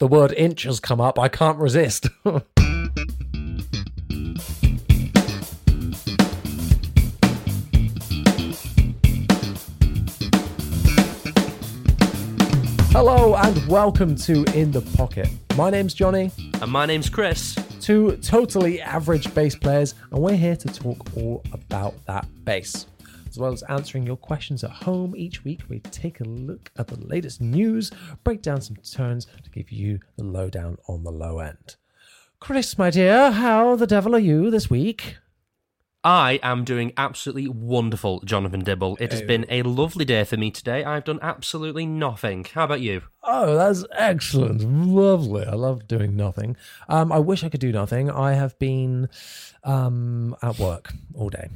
The word inch has come up. I can't resist. Hello and welcome to In The Pocket. My name's Johnny. And my name's Chris. Two totally average bass players, and we're here to talk all about that bass. As well as answering your questions at home, each week we take a look at the latest news, break down some turns to give you the lowdown on the low end. Chris, my dear, how the devil are you this week? I am doing absolutely wonderful, Jonathan Dibble. It has been a lovely day for me today. I've done absolutely nothing. How about you? Oh, that's excellent. Lovely. I love doing nothing. I wish I could do nothing. I have been at work all day.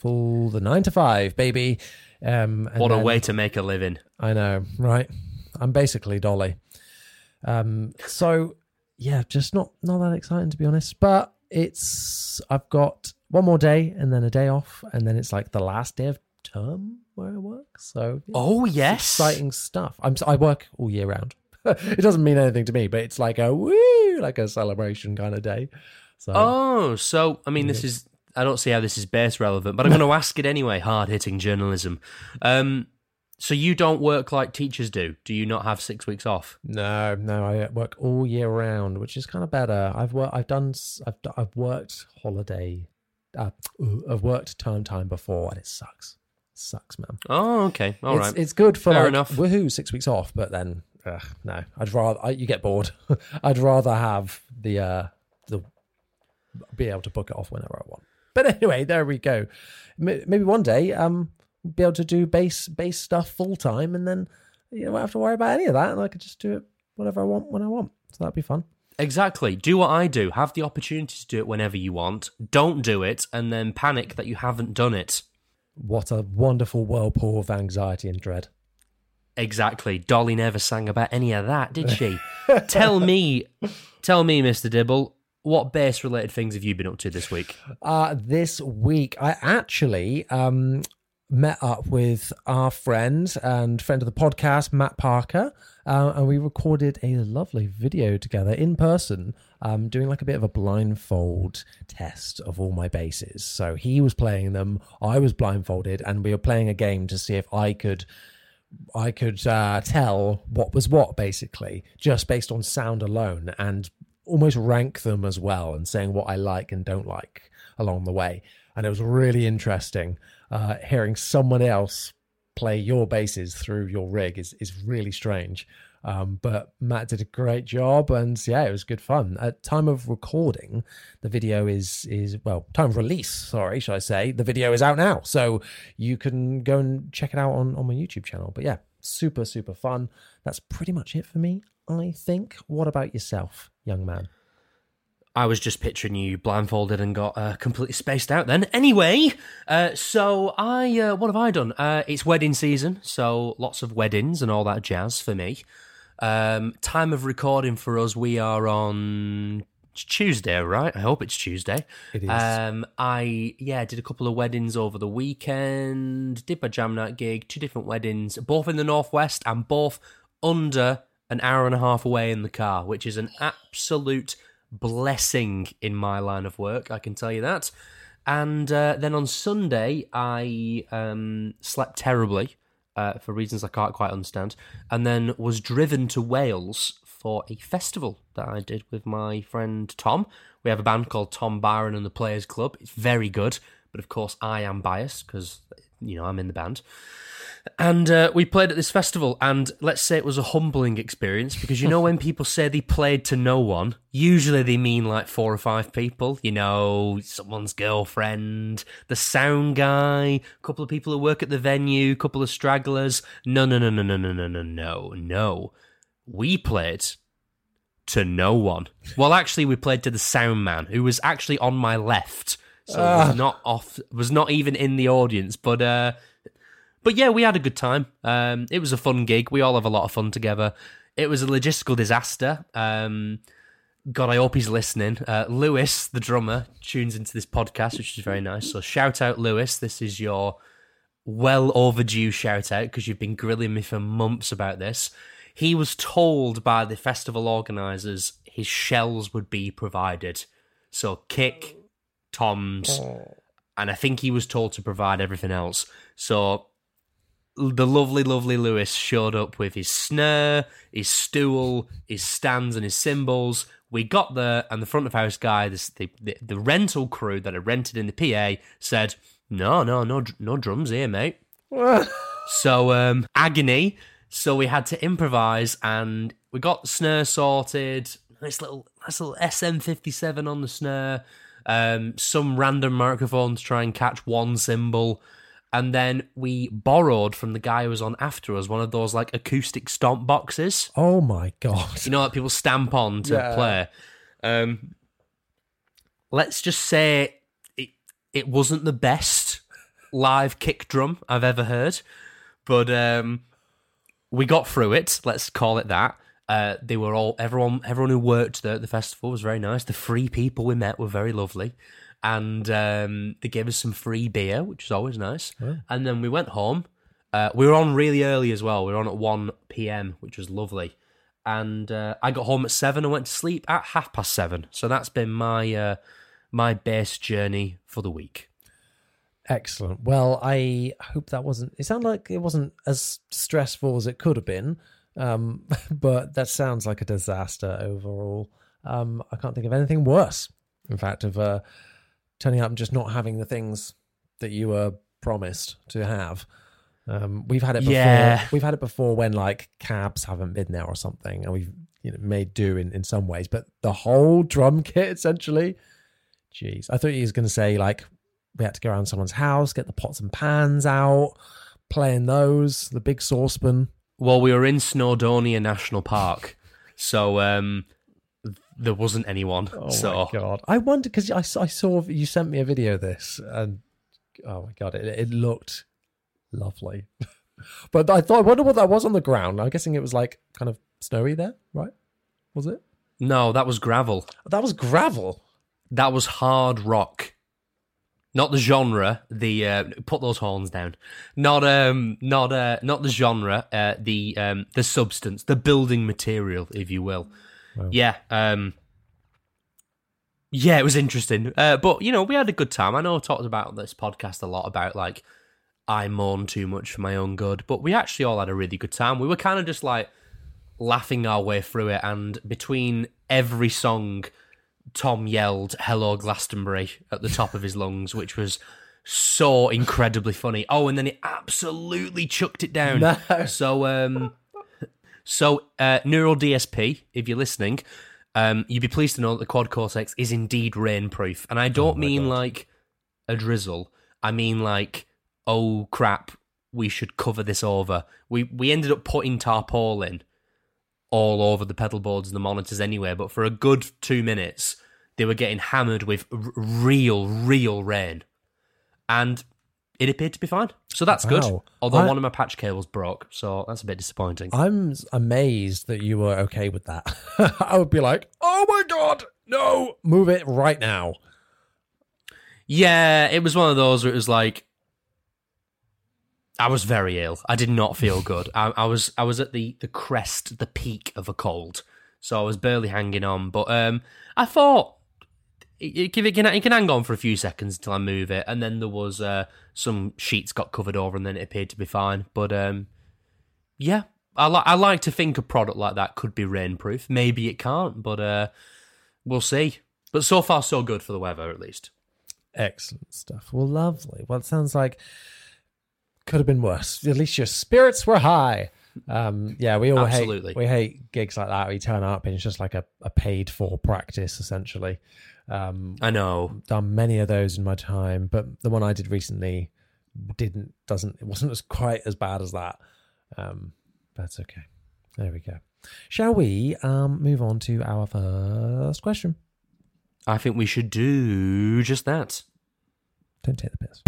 Full the 9 to 5, baby. What a way to make a living. I know, right? I'm basically Dolly. So, just not that exciting, to be honest. But I've got one more day and then a day off, and then it's like the last day of term where I work. So, yeah, oh yes, exciting stuff. I work all year round. It doesn't mean anything to me, but it's like a woo, like a celebration kind of day. So, this is. I don't see how this is bass relevant, but I'm going to ask it anyway. Hard hitting journalism. So you don't work like teachers do? Do you not have 6 weeks off? No, I work all year round, which is kind of better. I've worked term time before, and it sucks. It sucks, man. Oh, okay. All right. It's good for fair enough. Woohoo, 6 weeks off, but then no. You get bored. I'd rather have the be able to book it off whenever I want. But anyway, there we go. Maybe one day be able to do bass stuff full time, and then you don't have to worry about any of that, and I could just do it whatever I want when I want. So that'd be fun. Exactly. Do what I do. Have the opportunity to do it whenever you want. Don't do it and then panic that you haven't done it. What a wonderful whirlpool of anxiety and dread. Exactly. Dolly never sang about any of that, did she? Tell me, Mr. Dibble, what bass-related things have you been up to this week? This week, I actually met up with our friend of the podcast, Matt Parker, and we recorded a lovely video together in person, doing like a bit of a blindfold test of all my basses. So he was playing them, I was blindfolded, and we were playing a game to see if I could tell what was what, basically, just based on sound alone, and almost rank them as well, and saying what I like and don't like along the way. And it was really interesting. Hearing someone else play your basses through your rig is really strange. But Matt did a great job, and yeah, it was good fun. At time of recording, the video time of release, sorry, should I say, the video is out now. So you can go and check it out on my YouTube channel. But yeah, super, super fun. That's pretty much it for me, I think. What about yourself, young man? I was just picturing you blindfolded and got completely spaced out then. Anyway, so what have I done? It's wedding season, so lots of weddings and all that jazz for me. Time of recording for us, we are on Tuesday, right? I hope it's Tuesday. It is. I did a couple of weddings over the weekend, did my jam night gig, two different weddings, both in the Northwest and both under an hour and a half away in the car, which is an absolute blessing in my line of work, I can tell you that. And then on Sunday, I slept terribly for reasons I can't quite understand, and then was driven to Wales for a festival that I did with my friend Tom. We have a band called Tom Byron and the Players Club. It's very good, but of course I am biased because you know, I'm in the band. And we played at this festival, and let's say it was a humbling experience, because, you know, when people say they played to no one, usually they mean like 4 or 5 people, you know, someone's girlfriend, the sound guy, a couple of people who work at the venue, a couple of stragglers. No. We played to no one. Well, actually, we played to the sound man, who was actually on my left, so was not even in the audience, But yeah, we had a good time. It was a fun gig. We all have a lot of fun together. It was a logistical disaster. God, I hope he's listening. Lewis, the drummer, tunes into this podcast, which is very nice. So shout out, Lewis. This is your well overdue shout out, because you've been grilling me for months about this. He was told by the festival organisers his shells would be provided. So kick, toms, and I think he was told to provide everything else. So the lovely, lovely Lewis showed up with his snare, his stool, his stands and his cymbals. We got there, and the front of house guy, the rental crew that had rented in the PA, said, no drums here, mate. So agony. So we had to improvise, and we got the snare sorted. Nice little SM57 on the snare. Some random microphone to try and catch one cymbal. And then we borrowed from the guy who was on after us one of those like acoustic stomp boxes. Oh my God. You know, that people stamp on to play. Let's just say it wasn't the best live kick drum I've ever heard, but we got through it. Let's call it that. They were all, everyone who worked there at the festival was very nice. The free people we met were very lovely. And they gave us some free beer, which is always nice. Yeah. And then we went home. We were on really early as well. We were on at 1 p.m., which was lovely. And I got home at 7 and went to sleep at 7:30. So that's been my my base journey for the week. Excellent. Well, I hope that wasn't... It sounded like it wasn't as stressful as it could have been, but that sounds like a disaster overall. I can't think of anything worse, in fact, of... turning up and just not having the things that you were promised to have. We've had it before. Yeah. We've had it before when like cabs haven't been there or something, and we've, you know, made do in some ways. But the whole drum kit, essentially. Jeez, I thought you was going to say like we had to go around someone's house, get the pots and pans out, playing those, the big saucepan. Well, we were in Snowdonia National Park, so. There wasn't anyone. Oh, so. My God. I wonder, because I saw you sent me a video of this, and oh my God, it looked lovely. But I wonder what that was on the ground. I'm guessing it was like kind of snowy there, right? Was it? No, that was gravel. That was gravel? That was hard rock. Not the genre, put those horns down. Not the genre, the substance, the building material, if you will. Wow. Yeah, it was interesting. But, you know, we had a good time. I know I talked about this podcast a lot about, like, I mourn too much for my own good, but we actually all had a really good time. We were kind of just, like, laughing our way through it, and between every song, Tom yelled, "Hello, Glastonbury," at the top of his lungs, which was so incredibly funny. Oh, and then he absolutely chucked it down. No. So, Neural DSP, if you're listening, you'd be pleased to know that the Quad Cortex is indeed rainproof. And I don't mean God. Like a drizzle. I mean like, oh crap, we should cover this over. We ended up putting tarpaulin all over the pedal boards and the monitors anyway, but for a good 2 minutes, they were getting hammered with real rain. And it appeared to be fine. So that's good. Although one of my patch cables broke, so that's a bit disappointing. I'm amazed that you were okay with that. I would be like, oh my God, no, move it right now. Yeah, it was one of those where it was like, I was very ill. I did not feel good. I was at the crest, the peak of a cold. So I was barely hanging on. But I thought... It can hang on for a few seconds until I move it, and then there was some sheets got covered over, and then it appeared to be fine. But I like to think a product like that could be rainproof. Maybe it can't, but we'll see. But so far, so good for the weather, at least. Excellent stuff. Well, lovely. Well, it sounds like could have been worse. At least your spirits were high. Yeah, we all hate gigs like that. We turn up and it's just like a paid for practice, essentially. I know. I've done many of those in my time, but the one I did recently wasn't as quite as bad as that. That's okay. There we go. Shall we move on to our first question? I think we should do just that. Don't take the piss.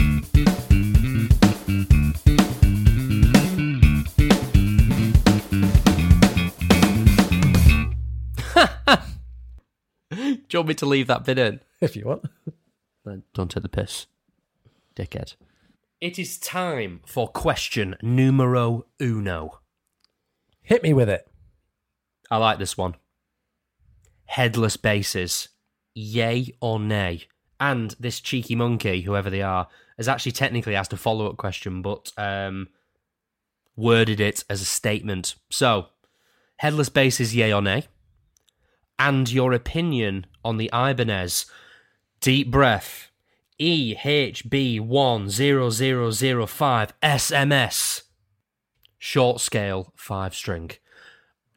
Do you want me to leave that bit in? If you want. Don't take the piss, dickhead. It is time for question numero uno. Hit me with it. I like this one. Headless bases. Yay or nay? And this cheeky monkey, whoever they are, has actually technically asked a follow-up question, but worded it as a statement. So, headless bases, yay or nay? And your opinion on the Ibanez. Deep breath. EHB10005SMS. Short scale, 5-string.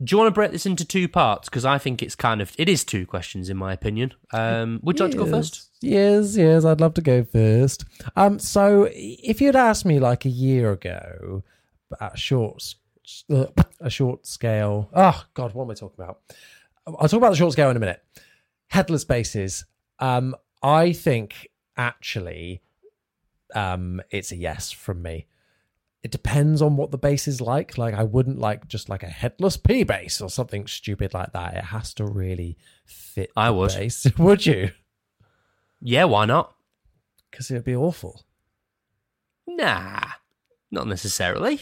Do you want to break this into two parts? Because I think it is two questions, in my opinion. Would you like to go first? Yes, I'd love to go first. So if you'd asked me like a year ago at short scale... Oh, God, what am I talking about? I'll talk about the short scale in a minute. Headless bases. I think, actually, it's a yes from me. It depends on what the bass is like. Like, I wouldn't like just like a headless P bass or something stupid like that. It has to really fit the bass. Would you? Yeah, why not? Because it would be awful. Nah, not necessarily.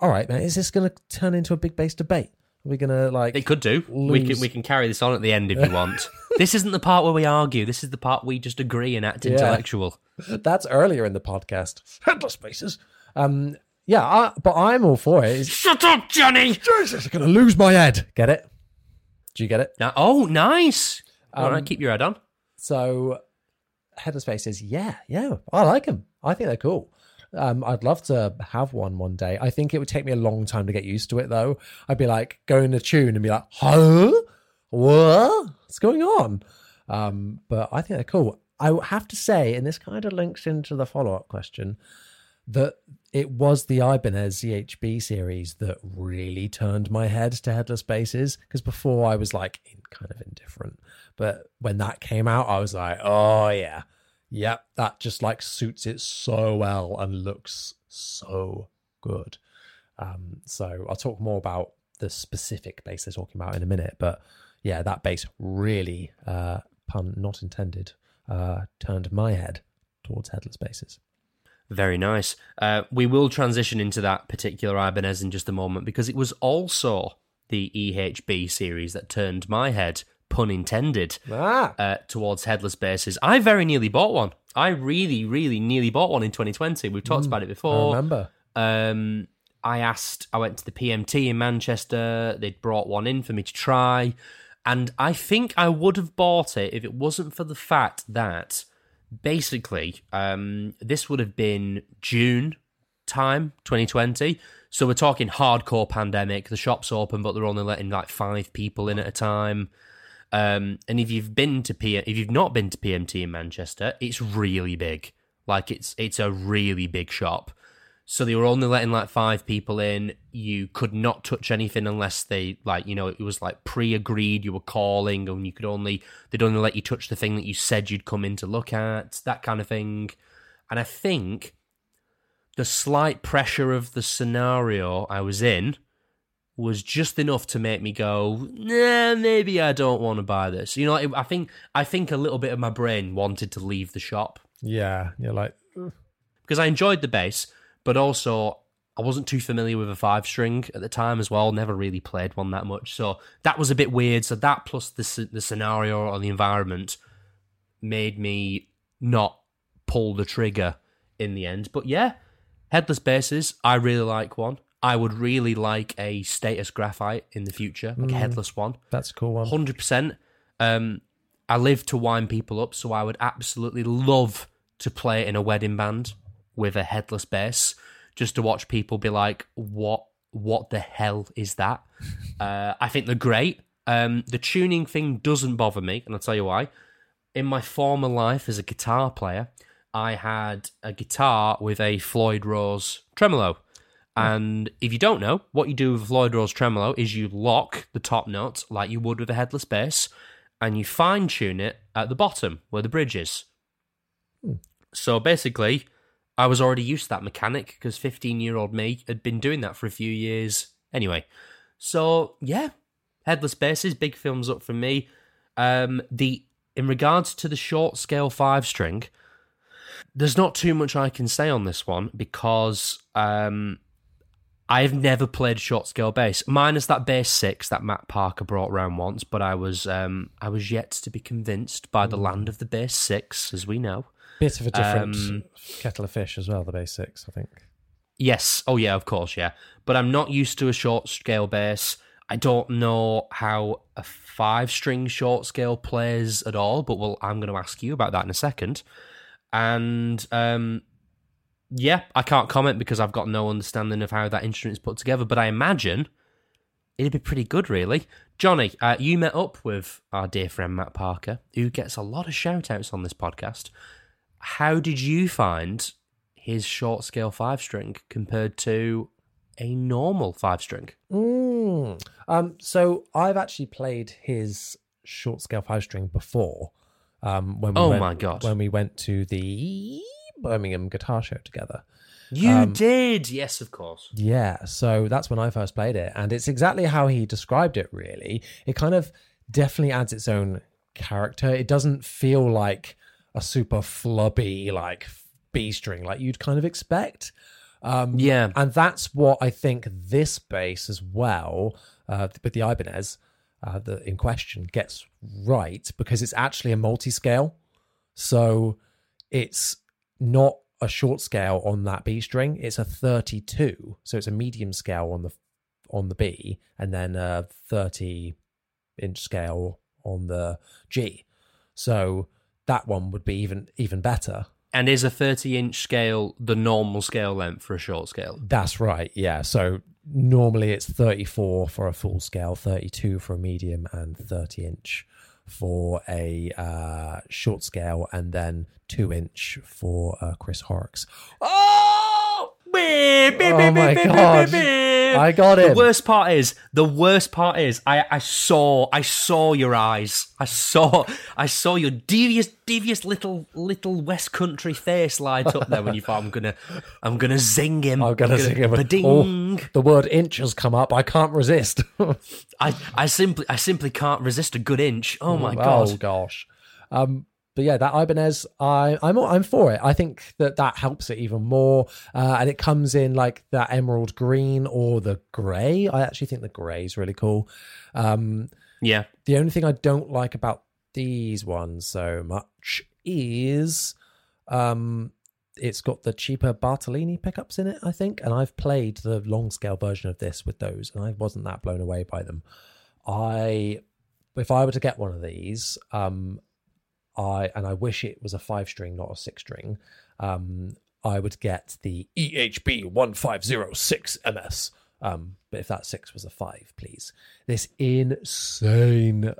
All right, man. Is this going to turn into a big bass debate? Are we going to like... It could do. We can carry this on at the end if you want. This isn't the part where we argue. This is the part we just agree and act intellectual. That's earlier in the podcast. Headless basses. But I'm all for it. Shut up, Johnny! Jesus, I'm going to lose my head. Get it? Do you get it? No. Oh, nice. All right, keep your head on. So, headless bases, yeah, I like them. I think they're cool. I'd love to have one day. I think it would take me a long time to get used to it, though. I'd be like, going to tune and be like, huh? What? What's going on? But I think they're cool. I have to say, and this kind of links into the follow-up question, that it was the Ibanez EHB series that really turned my head to headless basses, because before I was like kind of indifferent, but when that came out I was like, oh yeah, that just like suits it so well and looks so good. So I'll talk more about the specific bass they're talking about in a minute, but yeah, that bass really, pun not intended, turned my head towards headless basses. Very nice. We will transition into that particular Ibanez in just a moment, because it was also the EHB series that turned my head, pun intended, towards headless basses. I very nearly bought one. I really, really nearly bought one in 2020. We've talked about it before. I remember. I went to the PMT in Manchester. They'd brought one in for me to try. And I think I would have bought it if it wasn't for the fact that basically, this would have been June time, 2020. So we're talking hardcore pandemic. The shop's open, but they're only letting like 5 people in at a time. And if you've been to if you've not been to PMT in Manchester, it's really big. Like it's a really big shop. So they were only letting like 5 people in. You could not touch anything unless they like, you know, it was like pre-agreed. You were calling and you could they'd only let you touch the thing that you said you'd come in to look at, that kind of thing. And I think the slight pressure of the scenario I was in was just enough to make me go, nah, maybe I don't want to buy this. You know, I think a little bit of my brain wanted to leave the shop. Yeah, you're like... Because I enjoyed the bass, but also, I wasn't too familiar with a 5-string at the time as well. Never really played one that much. So that was a bit weird. So that plus the scenario or the environment made me not pull the trigger in the end. But yeah, headless basses, I really like one. I would really like a Status graphite in the future, like a headless one. That's a cool one. 100%. I live to wind people up, so I would absolutely love to play it in a wedding band with a headless bass, just to watch people be like, what the hell is that? I think they're great. The tuning thing doesn't bother me, and I'll tell you why. In my former life as a guitar player, I had a guitar with a Floyd Rose tremolo. And if you don't know, what you do with a Floyd Rose tremolo is you lock the top notes like you would with a headless bass, and you fine-tune it at the bottom where the bridge is. So basically, I was already used to that mechanic because 15-year-old me had been doing that for a few years anyway. So, yeah, headless basses, big thumbs up for me. In regards to the short scale 5-string, there's not too much I can say on this one because I've never played short scale bass, minus that bass 6 that Matt Parker brought round once. But I was yet to be convinced by the land of the bass 6, as we know. Bit of a different kettle of fish as well, the bass 6, I think. Yes. Oh yeah, of course, yeah. But I'm not used to a short scale bass. I don't know how a 5-string short scale plays at all, but I'm going to ask you about that in a second. And yeah, I can't comment because I've got no understanding of how that instrument is put together, but I imagine it'd be pretty good, really. Johnny, you met up with our dear friend Matt Parker, who gets a lot of shout-outs on this podcast. How did you find his short-scale 5-string compared to a normal 5-string? So I've actually played his short-scale 5-string before. When we went to the Birmingham Guitar Show together. You did? Yes, of course. Yeah, so that's when I first played it, and it's exactly how he described it, really. It kind of definitely adds its own character. It doesn't feel like a super flubby, like, B-string, like you'd kind of expect. Yeah. And that's what I think this bass as well, with the Ibanez, in question gets right, because it's actually a multi-scale, so it's not a short scale on that B string. It's a 32, so it's a medium scale on the B, and then a 30-inch scale on the G. So that one would be even better. And is a 30-inch scale the normal scale length for a short scale? That's right. Yeah. So normally it's 34 for a full scale, 32 for a medium, and 30-inch for a short scale, and then 2-inch for Chris Horrocks. Oh my God. I got it. The worst part is I saw your eyes. I saw your devious little West Country face light up there when you thought I'm gonna zing him. Ba-ding. The word inch has come up. I can't resist. I simply can't resist a good inch. Oh my God. Oh gosh. But yeah, that Ibanez, I'm for it. I think that helps it even more. And it comes in like that emerald green or the grey. I actually think the grey is really cool. Yeah. The only thing I don't like about these ones so much is it's got the cheaper Bartolini pickups in it, I think. And I've played the long scale version of this with those, and I wasn't that blown away by them. If I were to get one of these... I wish it was a 5-string, not a 6-string. I would get the EHB15006MS. But if that 6 was a 5, please. This insane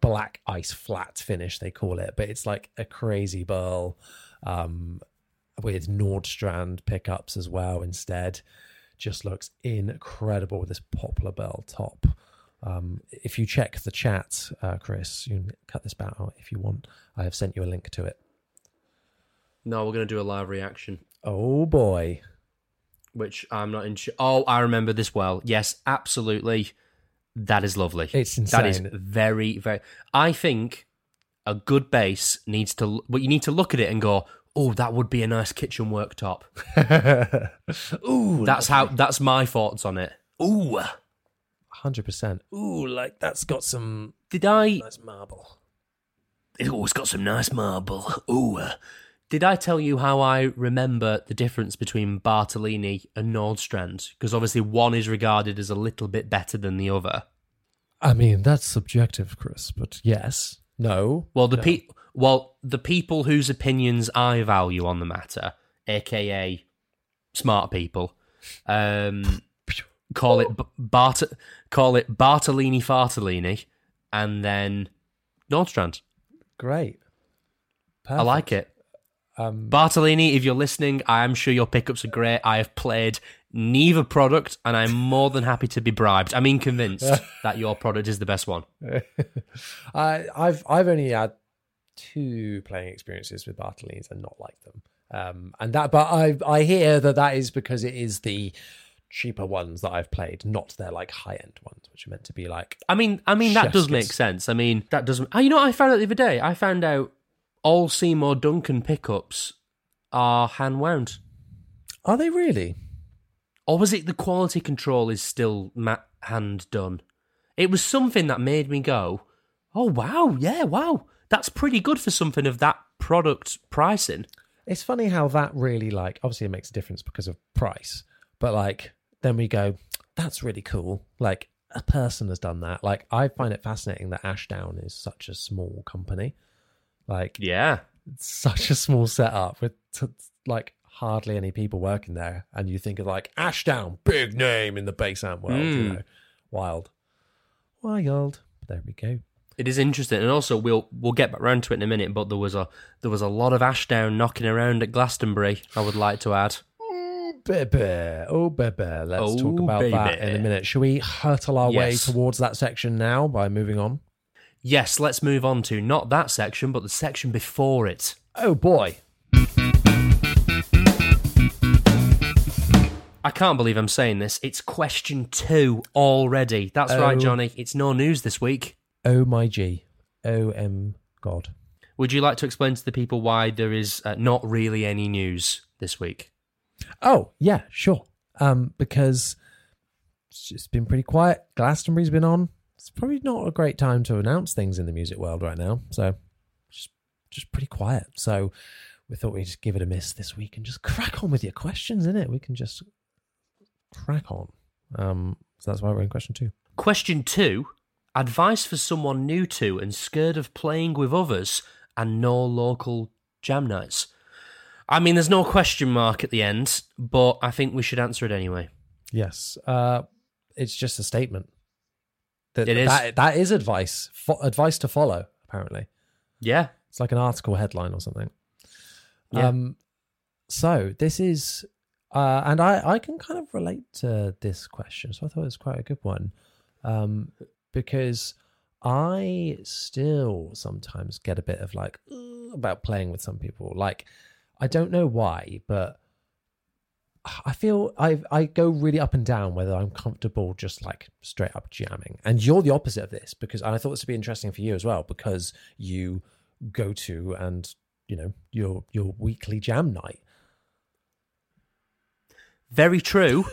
black ice flat finish, they call it. But it's like a crazy burl with Nordstrand pickups as well instead. Just looks incredible with this poplar bell top. If you check the chat, Chris, you can cut this back out if you want. I have sent you a link to it. No, we're going to do a live reaction. Oh, boy. Which I'm not in... Oh, I remember this well. Yes, absolutely. That is lovely. It's insane. That is very, very... I think a good bass needs to... But you need to look at it and go, oh, that would be a nice kitchen worktop. Ooh, that's my thoughts on it. Ooh, 100%. Ooh, like that's got some. Nice marble. Ooh, it's got some nice marble. Ooh. Did I tell you how I remember the difference between Bartolini and Nordstrand? Because obviously one is regarded as a little bit better than the other. I mean, that's subjective, Chris. But yes, no. Well, the people whose opinions I value on the matter, aka smart people, Call it Bartolini, and then Nordstrand. Great. Perfect. I like it. Bartolini, if you're listening, I am sure your pickups are great. I have played neither product, and I'm more than happy to be bribed. I mean, convinced that your product is the best one. I've only had two playing experiences with Bartolini's and not liked them. But I hear that is because it is the cheaper ones that I've played, not their like high end ones, which are meant to be like. I mean that does make sense. I mean that doesn't. You know what I found out the other day? I found out all Seymour Duncan pickups are hand wound. Are they really? Or was it the quality control is still hand done? It was something that made me go, "Oh wow, yeah, wow, that's pretty good for something of that product pricing." It's funny how that really like obviously it makes a difference because of price, but like. Then we go, that's really cool. Like, a person has done that. Like, I find it fascinating that Ashdown is such a small company. Like, yeah, it's such a small setup with, like, hardly any people working there. And you think of, like, Ashdown, big name in the bass amp world. Mm. You know, wild. There we go. It is interesting. And also, we'll get back round to it in a minute, but there was a lot of Ashdown knocking around at Glastonbury, I would like to add. Baby. Oh, baby. Let's talk about baby. That in a minute. Shall we hurtle our way towards that section now by moving on? Yes, let's move on to not that section, but the section before it. Oh, boy. I can't believe I'm saying this. It's question 2 already. That's right, Johnny. It's no news this week. Oh, my G. God. Would you like to explain to the people why there is not really any news this week? Oh, yeah, sure. Because it's been pretty quiet. Glastonbury's been on. It's probably not a great time to announce things in the music world right now. So just pretty quiet. So we thought we'd just give it a miss this week and just crack on with your questions, innit? We can just crack on. So that's why we're in question 2. Question 2, advice for someone new to and scared of playing with others and no local jam nights. I mean, there's no question mark at the end, but I think we should answer it anyway. Yes. It's just a statement. It is. That is advice. Advice to follow, apparently. Yeah. It's like an article headline or something. Yeah. So this is... and I can kind of relate to this question, so I thought it was quite a good one. Because I still sometimes get a bit of like... about playing with some people. Like... I don't know why, but I feel I go really up and down whether I'm comfortable just like straight up jamming. And you're the opposite of this and I thought this would be interesting for you as well because you go to and, you know, your weekly jam night. Very true.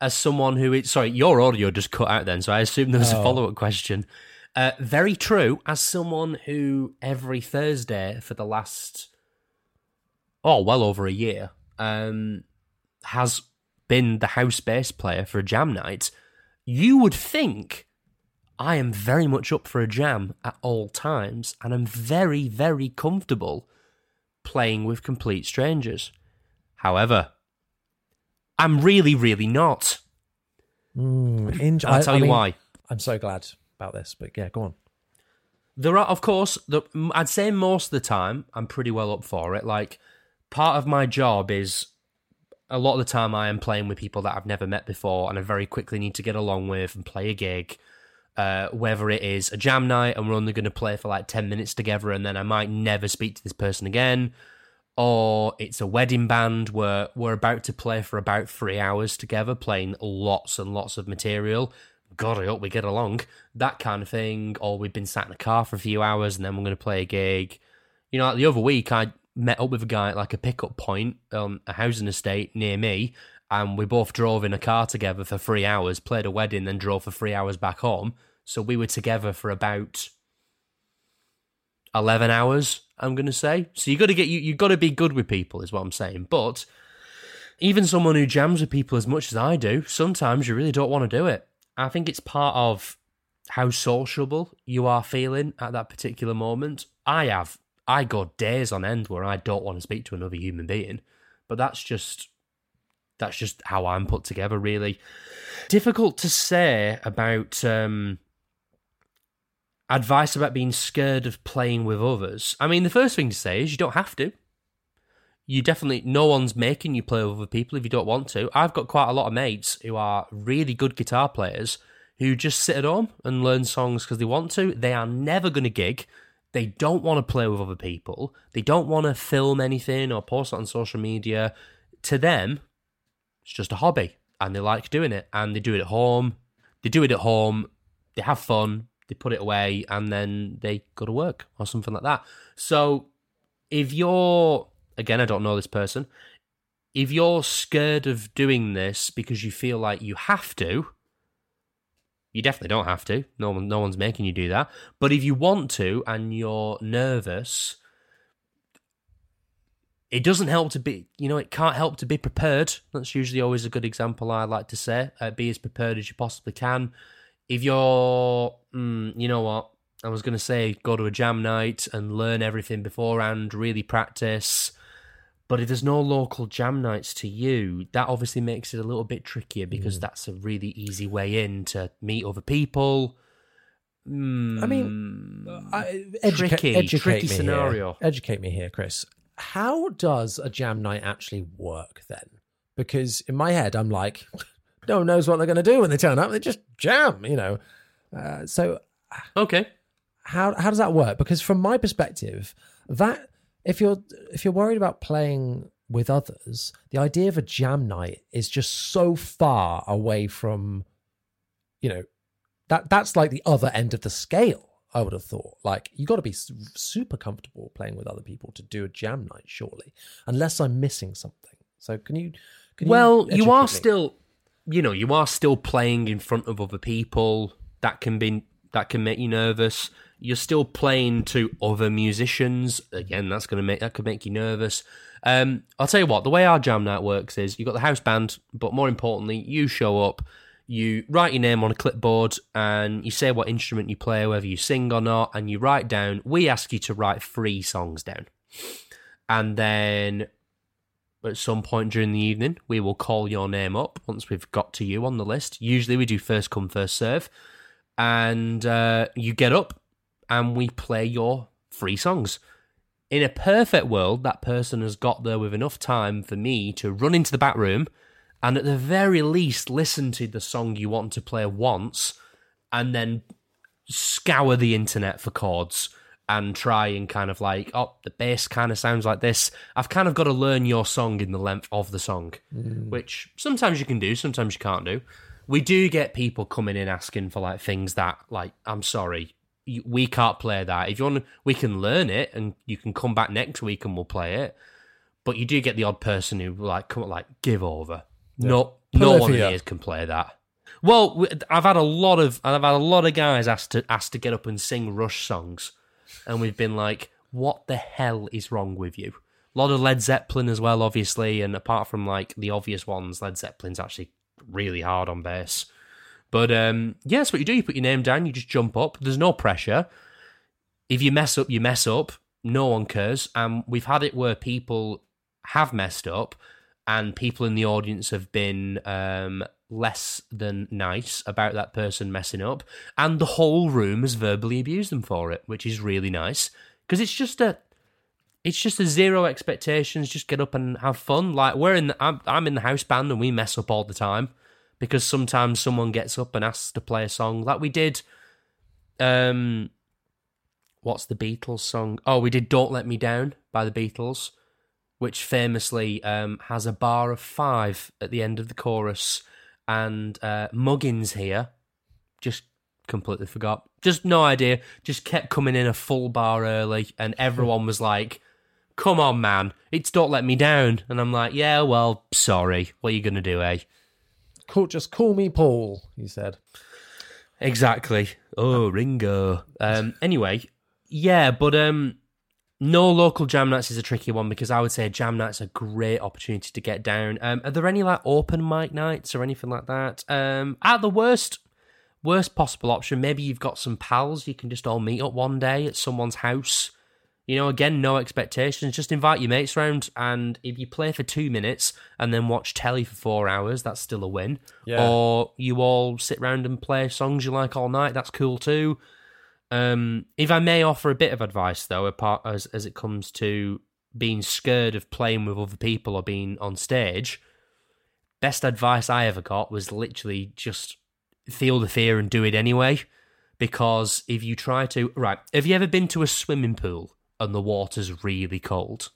As someone who is... Sorry, your audio just cut out then, so I assume there was a follow-up question. Very true. As someone who every Thursday for the last... well over a year, has been the house bass player for a jam night, you would think I am very much up for a jam at all times, and I'm very, very comfortable playing with complete strangers. However, I'm really, really not. I'll tell you why. I'm so glad about this, but yeah, go on. There are, of course, I'd say most of the time, I'm pretty well up for it, like... Part of my job is a lot of the time I am playing with people that I've never met before and I very quickly need to get along with and play a gig, whether it is a jam night and we're only going to play for like 10 minutes together and then I might never speak to this person again, or it's a wedding band where we're about to play for about 3 hours together playing lots and lots of material. God, I hope we get along. That kind of thing. Or we've been sat in a car for a few hours and then we're going to play a gig. You know, like the other week I... met up with a guy at like a pickup point on a housing estate near me, and we both drove in a car together for 3 hours, played a wedding, then drove for 3 hours back home. So we were together for about 11 hours, I'm going to say. So you got to be good with people is what I'm saying. But even someone who jams with people as much as I do, sometimes you really don't want to do it. I think it's part of how sociable you are feeling at that particular moment. I go days on end where I don't want to speak to another human being, but that's just that's just how I'm put together, really. Difficult to say about advice about being scared of playing with others. I mean, the first thing to say is you don't have to. You definitely, no one's making you play with other people if you don't want to. I've got quite a lot of mates who are really good guitar players who just sit at home and learn songs because they want to. They are never going to gig. They don't want to play with other people. They don't want to film anything or post it on social media. To them, it's just a hobby and they like doing it and they do it at home. They do it at home. They have fun. They put it away and then they go to work or something like that. So if you're... Again, I don't know this person. If you're scared of doing this because you feel like you have to, you definitely don't have to. No one's making you do that. But if you want to and you're nervous, it doesn't help to be, you know, it can't help to be prepared. That's usually always a good example I like to say. Be as prepared as you possibly can. If you're, you know what? I was going to say go to a jam night and learn everything beforehand, really practice. But if there's no local jam nights to you, that obviously makes it a little bit trickier because that's a really easy way in to meet other people. I mean, tricky scenario. Here. Educate me here, Chris. How does a jam night actually work then? Because in my head, I'm like, no one knows what they're going to do when they turn up. They just jam, you know. Okay. How does that work? Because from my perspective, that... If you're worried about playing with others, the idea of a jam night is just so far away from, you know, that's like the other end of the scale, I would have thought. Like, you got to be super comfortable playing with other people to do a jam night, surely, unless I'm missing something. So can you Well, you are still, you know, you are still playing in front of other people. That can make you nervous. You're still playing to other musicians. Again, that could make you nervous. I'll tell you what, the way our jam night works is you've got the house band, but more importantly, you show up, you write your name on a clipboard, and you say what instrument you play, whether you sing or not, and you write down, we ask you to write 3 songs down. And then at some point during the evening, we will call your name up once we've got to you on the list. Usually we do first come, first serve. And you get up, and we play your 3 songs. In a perfect world, that person has got there with enough time for me to run into the back room and at the very least listen to the song you want to play once and then scour the internet for chords and try and kind of like, oh, the bass kind of sounds like this. I've kind of got to learn your song in the length of the song, which sometimes you can do, sometimes you can't do. We do get people coming in asking for like things that, like, I'm sorry, we can't play that. If you want, we can learn it, and you can come back next week and we'll play it. But you do get the odd person who like come like give over. Yeah. No one here can play that. Well, I've had a lot of guys asked to get up and sing Rush songs, and we've been like, what the hell is wrong with you? A lot of Led Zeppelin as well, obviously, and apart from like the obvious ones, Led Zeppelin's actually really hard on bass. But yeah, that's what you do. You put your name down, you just jump up. There's no pressure. If you mess up, you mess up. No one cares. And we've had it where people have messed up and people in the audience have been less than nice about that person messing up. And the whole room has verbally abused them for it, which is really nice. Because it's just a zero expectations. Just get up and have fun. Like, I'm in the house band and we mess up all the time. Because sometimes someone gets up and asks to play a song. Like we did, what's the Beatles song? Oh, we did Don't Let Me Down by the Beatles, which famously has a bar of 5 at the end of the chorus. And Muggins here, just completely forgot. Just no idea. Just kept coming in a full bar early. And everyone was like, come on, man, it's Don't Let Me Down. And I'm like, yeah, well, sorry. What are you going to do, eh? Just call me Paul, he said. Exactly. Oh, Ringo. Anyway, yeah, but no local jam nights is a tricky one because I would say jam nights are a great opportunity to get down. Are there any like open mic nights or anything like that? At the worst possible option, maybe you've got some pals you can just all meet up one day at someone's house. You know, again, no expectations. Just invite your mates round, and if you play for 2 minutes and then watch telly for 4 hours, that's still a win. Yeah. Or you all sit round and play songs you like all night. That's cool too. If I may offer a bit of advice, though, apart as it comes to being scared of playing with other people or being on stage, best advice I ever got was literally just feel the fear and do it anyway. Because if you try to... Right, have you ever been to a swimming pool and the water's really cold?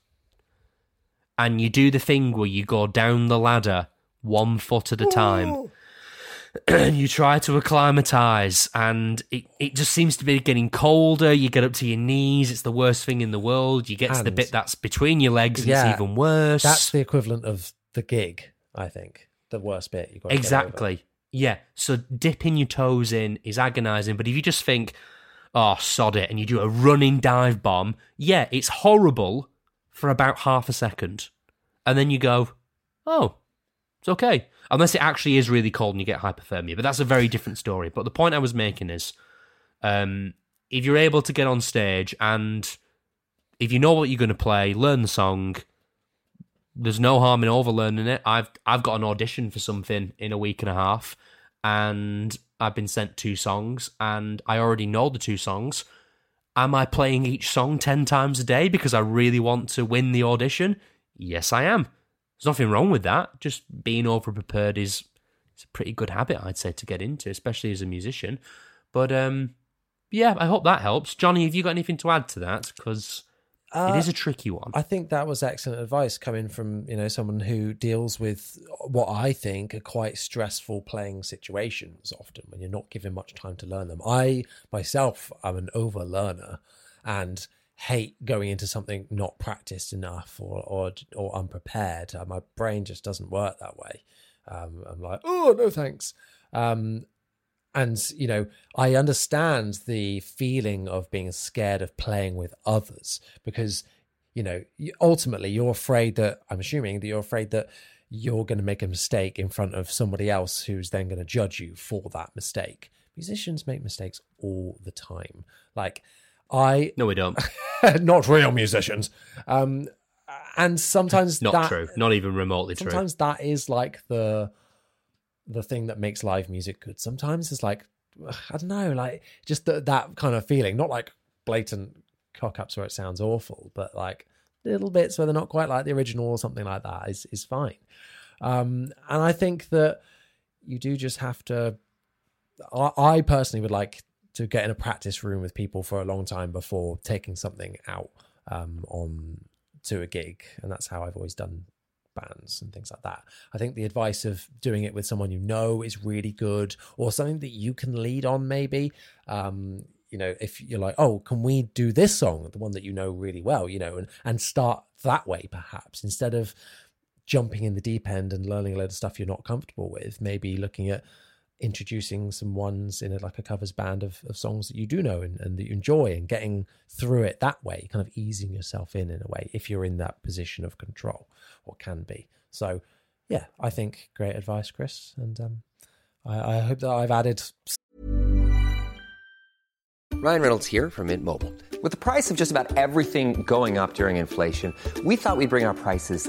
And you do the thing where you go down the ladder 1 foot at a time. And you try to acclimatise, and it just seems to be getting colder. You get up to your knees. It's the worst thing in the world. You get to the bit that's between your legs, and it's even worse. That's the equivalent of the gig, I think. The worst bit. You've got to exactly. Yeah, so dipping your toes in is agonising, but if you just think, oh, sod it, and you do a running dive bomb, yeah, it's horrible for about half a second. And then you go, oh, it's okay. Unless it actually is really cold and you get hypothermia, but that's a very different story. But the point I was making is, if you're able to get on stage and if you know what you're going to play, learn the song. There's no harm in overlearning it. I've got an audition for something in a week and a half, and I've been sent 2 songs, and I already know the 2 songs. Am I playing each song 10 times a day because I really want to win the audition? Yes, I am. There's nothing wrong with that. Just being over-prepared is a pretty good habit, I'd say, to get into, especially as a musician. But, yeah, I hope that helps. Johnny, have you got anything to add to that? Because... it is a tricky one. I think that was excellent advice coming from, someone who deals with what I think are quite stressful playing situations often when you're not given much time to learn them. I myself am an overlearner and hate going into something not practiced enough or unprepared. My brain just doesn't work that way. I'm like, oh, no thanks. And, I understand the feeling of being scared of playing with others because, ultimately you're afraid that, I'm assuming that you're afraid that you're going to make a mistake in front of somebody else who's then going to judge you for that mistake. Musicians make mistakes all the time. No, we don't. Not real musicians. And sometimes true. Not even remotely true. Sometimes that is like the thing that makes live music good. Sometimes it's like, I don't know, like just that kind of feeling, not like blatant cock-ups where it sounds awful, but like little bits where they're not quite like the original or something like that is fine. And I think that you do just have to, I personally would like to get in a practice room with people for a long time before taking something out on to a gig. And that's how I've always done bands and things like that. I think the advice of doing it with someone is really good, or something that you can lead on maybe. If you're like, oh, can we do this song, the one that really well, and start that way perhaps, instead of jumping in the deep end and learning a load of stuff you're not comfortable with, maybe looking at introducing some ones in a covers band of songs that you do know and that you enjoy, and getting through it that way, kind of easing yourself in a way, if you're in that position of control or can be. So yeah, I think great advice, Chris. And I hope that I've added. Ryan Reynolds here from Mint Mobile. With the price of just about everything going up during inflation, we thought we'd bring our prices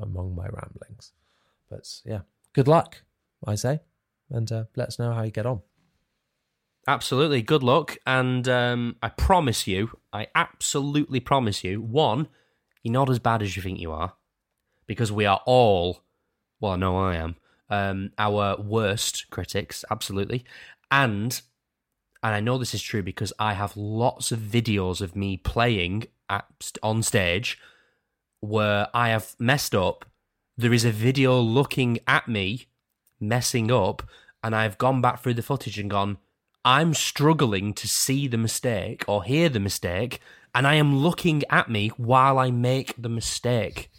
among my ramblings. But yeah, good luck, I say, and let us know how you get on. Absolutely, good luck. And I absolutely promise you, 1, You're not as bad as you think you are, because we are all, well, I know I am, our worst critics, absolutely. And I know this is true because I have lots of videos of me playing on stage where I have messed up. There is a video looking at me messing up, and I've gone back through the footage and gone, I'm struggling to see the mistake or hear the mistake, and I am looking at me while I make the mistake.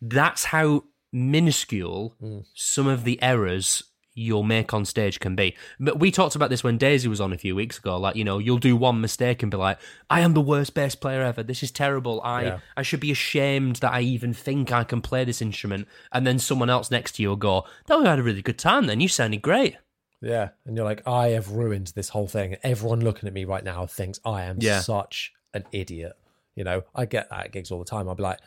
That's how minuscule some of the errors you'll make on stage can be. But we talked about this when Daisy was on a few weeks ago. Like, you know, you'll do one mistake and be like, I am the worst bass player ever. This is terrible. I should be ashamed that I even think I can play this instrument. And then someone else next to you will go, oh, I had a really good time then. You sounded great. Yeah. And you're like, I have ruined this whole thing. Everyone looking at me right now thinks I am such an idiot. You know, I get that at gigs all the time. I'll be like,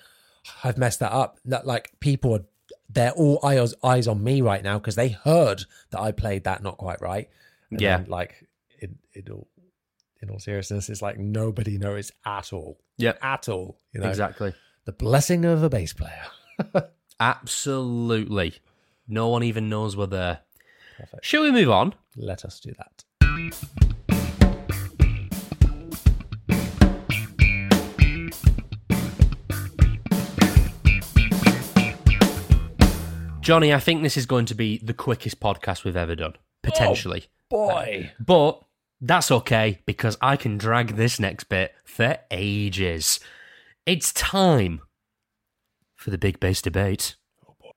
I've messed that up. That, like, people are, they're all eyes on me right now because they heard that I played that not quite right. And then, like, in all seriousness, it's like nobody knows at all. Yeah. At all. You know? Exactly. The blessing of a bass player. Absolutely. No one even knows we're there. Perfect. Shall we move on? Let us do that. Johnny, I think this is going to be the quickest podcast we've ever done, potentially. Oh, boy. But that's okay, because I can drag this next bit for ages. It's time for the big bass debate. Oh, boy.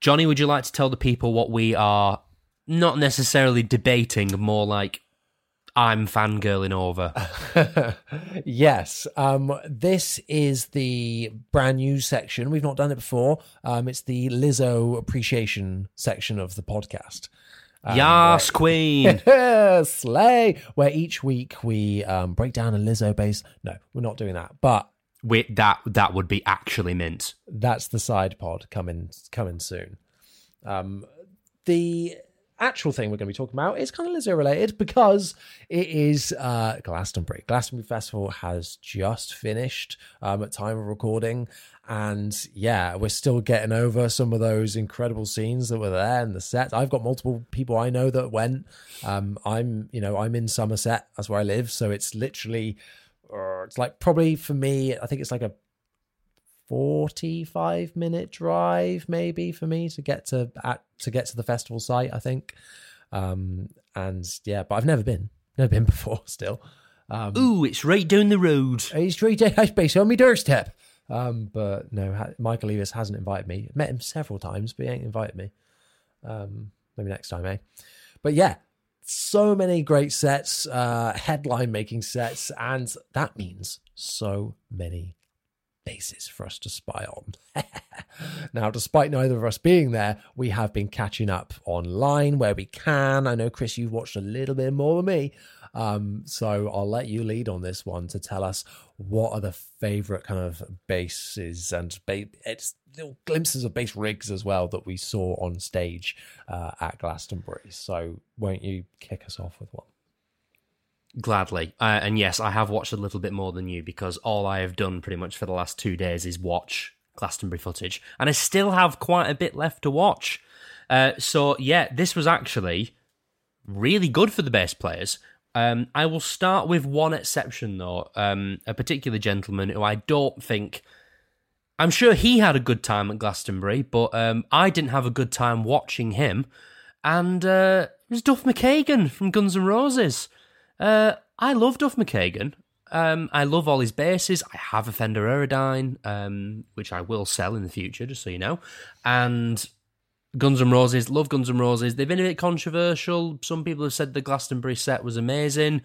Johnny, would you like to tell the people what we are not necessarily debating, more like I'm fangirling over? Yes. This is the brand new section. We've not done it before. It's the Lizzo appreciation section of the podcast. Yes, Queen. Slay. Where each week we break down a Lizzo bass. No, we're not doing that. But that would be actually mint. That's the side pod coming soon. The actual thing we're going to be talking about is kind of Lizzo related, because it is Glastonbury. Glastonbury Festival has just finished at time of recording, and yeah, we're still getting over some of those incredible scenes that were there in the set. I've got multiple people I know that went. I'm in Somerset, that's where I live, so it's literally it's like, probably for me, I think it's like a 45-minute drive maybe for me to get to the festival site, I think. But I've never been before still. It's right down the road. It's right down, based on my doorstep. But no, Michael Lewis hasn't invited me. Met him several times, but he ain't invited me. Maybe next time, eh? But yeah, so many great sets, headline-making sets, and that means so many bases for us to spy on. Now, despite neither of us being there, we have been catching up online where we can. I know, Chris, you've watched a little bit more than me, so I'll let you lead on this one to tell us what are the favorite kind of bases and it's little glimpses of bass rigs as well that we saw on stage at Glastonbury. So won't you kick us off with one? Gladly. And yes, I have watched a little bit more than you, because all I have done pretty much for the last 2 days is watch Glastonbury footage. And I still have quite a bit left to watch. So yeah, this was actually really good for the bass players. I will start with one exception though, a particular gentleman who I don't think... I'm sure he had a good time at Glastonbury, but I didn't have a good time watching him. And it was Duff McKagan from Guns N' Roses. I love Duff McKagan. I love all his basses. I have a Fender Aerodyne, which I will sell in the future, just so you know. And Guns N' Roses, love Guns N' Roses. They've been a bit controversial. Some people have said the Glastonbury set was amazing.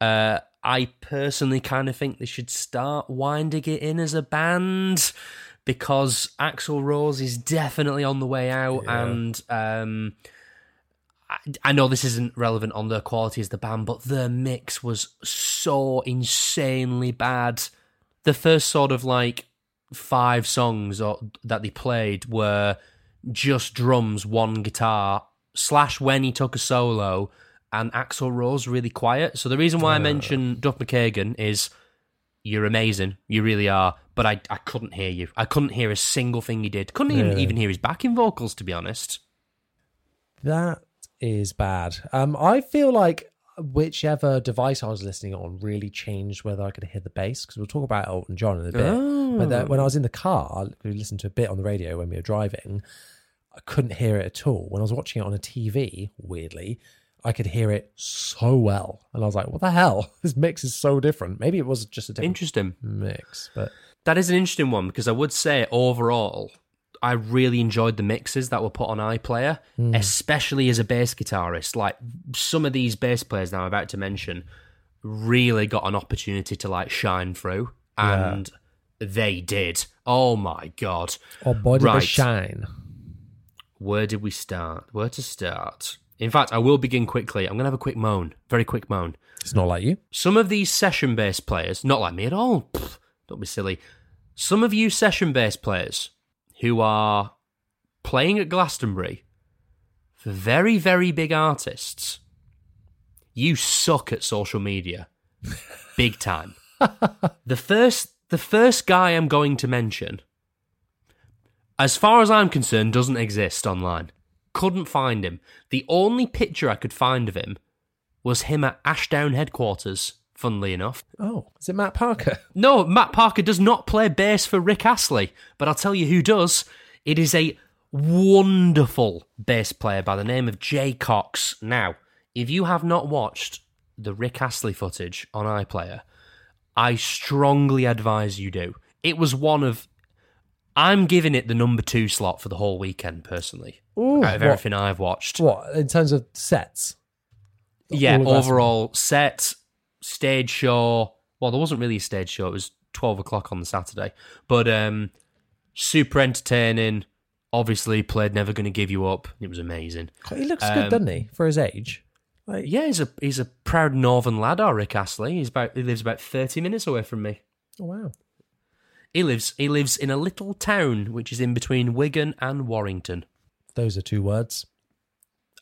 I personally kind of think they should start winding it in as a band, because Axl Rose is definitely on the way out, and... I know this isn't relevant on their quality as the band, but their mix was so insanely bad. The first sort of like 5 songs that they played were just drums, one guitar, / when he took a solo, and Axl Rose really quiet. So the reason why I mention Duff McKagan is you're amazing, you really are, but I couldn't hear you. I couldn't hear a single thing you did. Couldn't even hear his backing vocals, to be honest. That is bad. I feel like whichever device I was listening on really changed whether I could hear the bass, because we'll talk about Elton John in a bit. Oh. But when I was in the car, I listened to a bit on the radio when we were driving. I couldn't hear it at all. When I was watching it on a TV, weirdly, I could hear it so well. And I was like, what the hell? This mix is so different. Maybe it was just a different mix. But that is an interesting one, because I would say overall, I really enjoyed the mixes that were put on iPlayer, especially as a bass guitarist. Like, some of these bass players now I'm about to mention really got an opportunity to like shine through, and they did. Oh my God. Oh boy, did they shine. Where did we start? Where to start? In fact, I will begin quickly. I'm going to have a quick moan, very quick moan. It's not like you. Some of these session bass players, not like me at all. Pfft, don't be silly. Some of you session bass players who are playing at Glastonbury for very, very big artists, you suck at social media. Big time. The first guy I'm going to mention, as far as I'm concerned, doesn't exist online. Couldn't find him. The only picture I could find of him was him at Ashdown headquarters, funnily enough. Oh, is it Matt Parker? No, Matt Parker does not play bass for Rick Astley, but I'll tell you who does. It is a wonderful bass player by the name of Jay Cox. Now, if you have not watched the Rick Astley footage on iPlayer, I strongly advise you do. It was one of... I'm giving it the number 2 slot for the whole weekend, personally. Ooh, out of everything I've watched. What, in terms of sets? Yeah, overall set, stage show. Well, there wasn't really a stage show. It was 12 o'clock on the Saturday. But super entertaining. Obviously, played Never Gonna Give You Up. It was amazing. He looks good, doesn't he, for his age? Like... Yeah, he's a proud northern lad, our Rick Astley. He lives about 30 minutes away from me. Oh, wow. He lives in a little town which is in between Wigan and Warrington. Those are 2 words.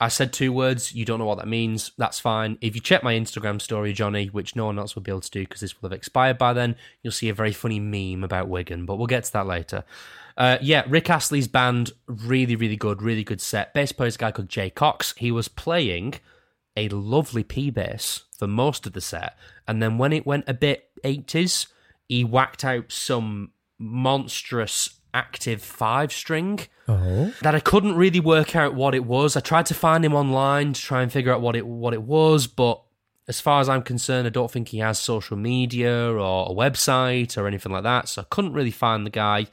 I said 2 words. You don't know what that means. That's fine. If you check my Instagram story, Johnny, which no one else will be able to do because this will have expired by then, you'll see a very funny meme about Wigan, but we'll get to that later. Yeah, Rick Astley's band, really, really good set. Bass player's a guy called Jay Cox. He was playing a lovely P-bass for most of the set, and then when it went a bit 80s, he whacked out some monstrous active 5-string that I couldn't really work out what it was. I tried to find him online to try and figure out what it was, but as far as I'm concerned, I don't think he has social media or a website or anything like that, so I couldn't really find the guy.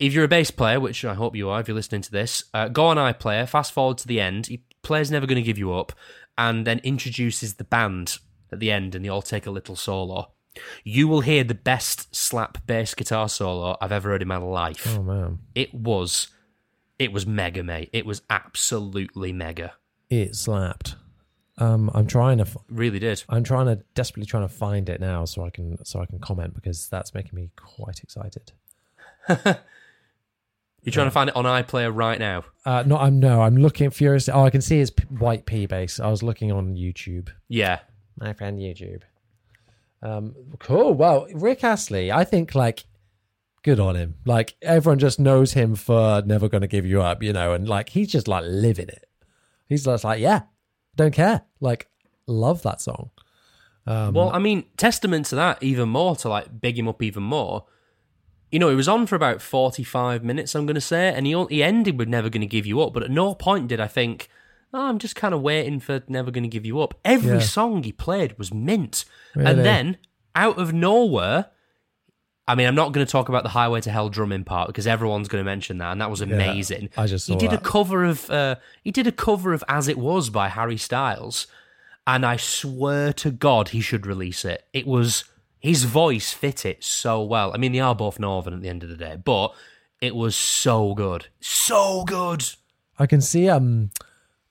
If you're a bass player, which I hope you are if you're listening to this, go on iPlayer, fast forward to the end, he plays Never Gonna Give You Up, and then introduces the band at the end, and they all take a little solo. You will hear the best slap bass guitar solo I've ever heard in my life. Oh, man. It was mega, mate. It was absolutely mega. It slapped. I'm desperately trying to find it now so I can comment, because that's making me quite excited. You're trying to find it on iPlayer right now? No, I'm looking furiously. Oh, I can see his white P bass. I was looking on YouTube. Yeah. My friend YouTube. Cool. Well, Rick Astley, I think, like, good on him. Like, everyone just knows him for Never Gonna Give You Up, you know, and like he's just like living it. He's just like, yeah, don't care. Like, love that song. Well, I mean, testament to that even more, to like big him up even more. You know, he was on for about 45 minutes, I'm going to say, and he ended with Never Gonna Give You Up, but at no point did I think, oh, I'm just kind of waiting for Never Gonna Give You Up. Every song he played was mint. Really? And then, out of nowhere, I mean, I'm not going to talk about the Highway to Hell drumming part because everyone's going to mention that, and that was amazing. Yeah, I just saw that. He did a cover of As It Was by Harry Styles, and I swear to God he should release it. It was... His voice fit it so well. I mean, they are both northern at the end of the day, but it was so good. So good! I can see all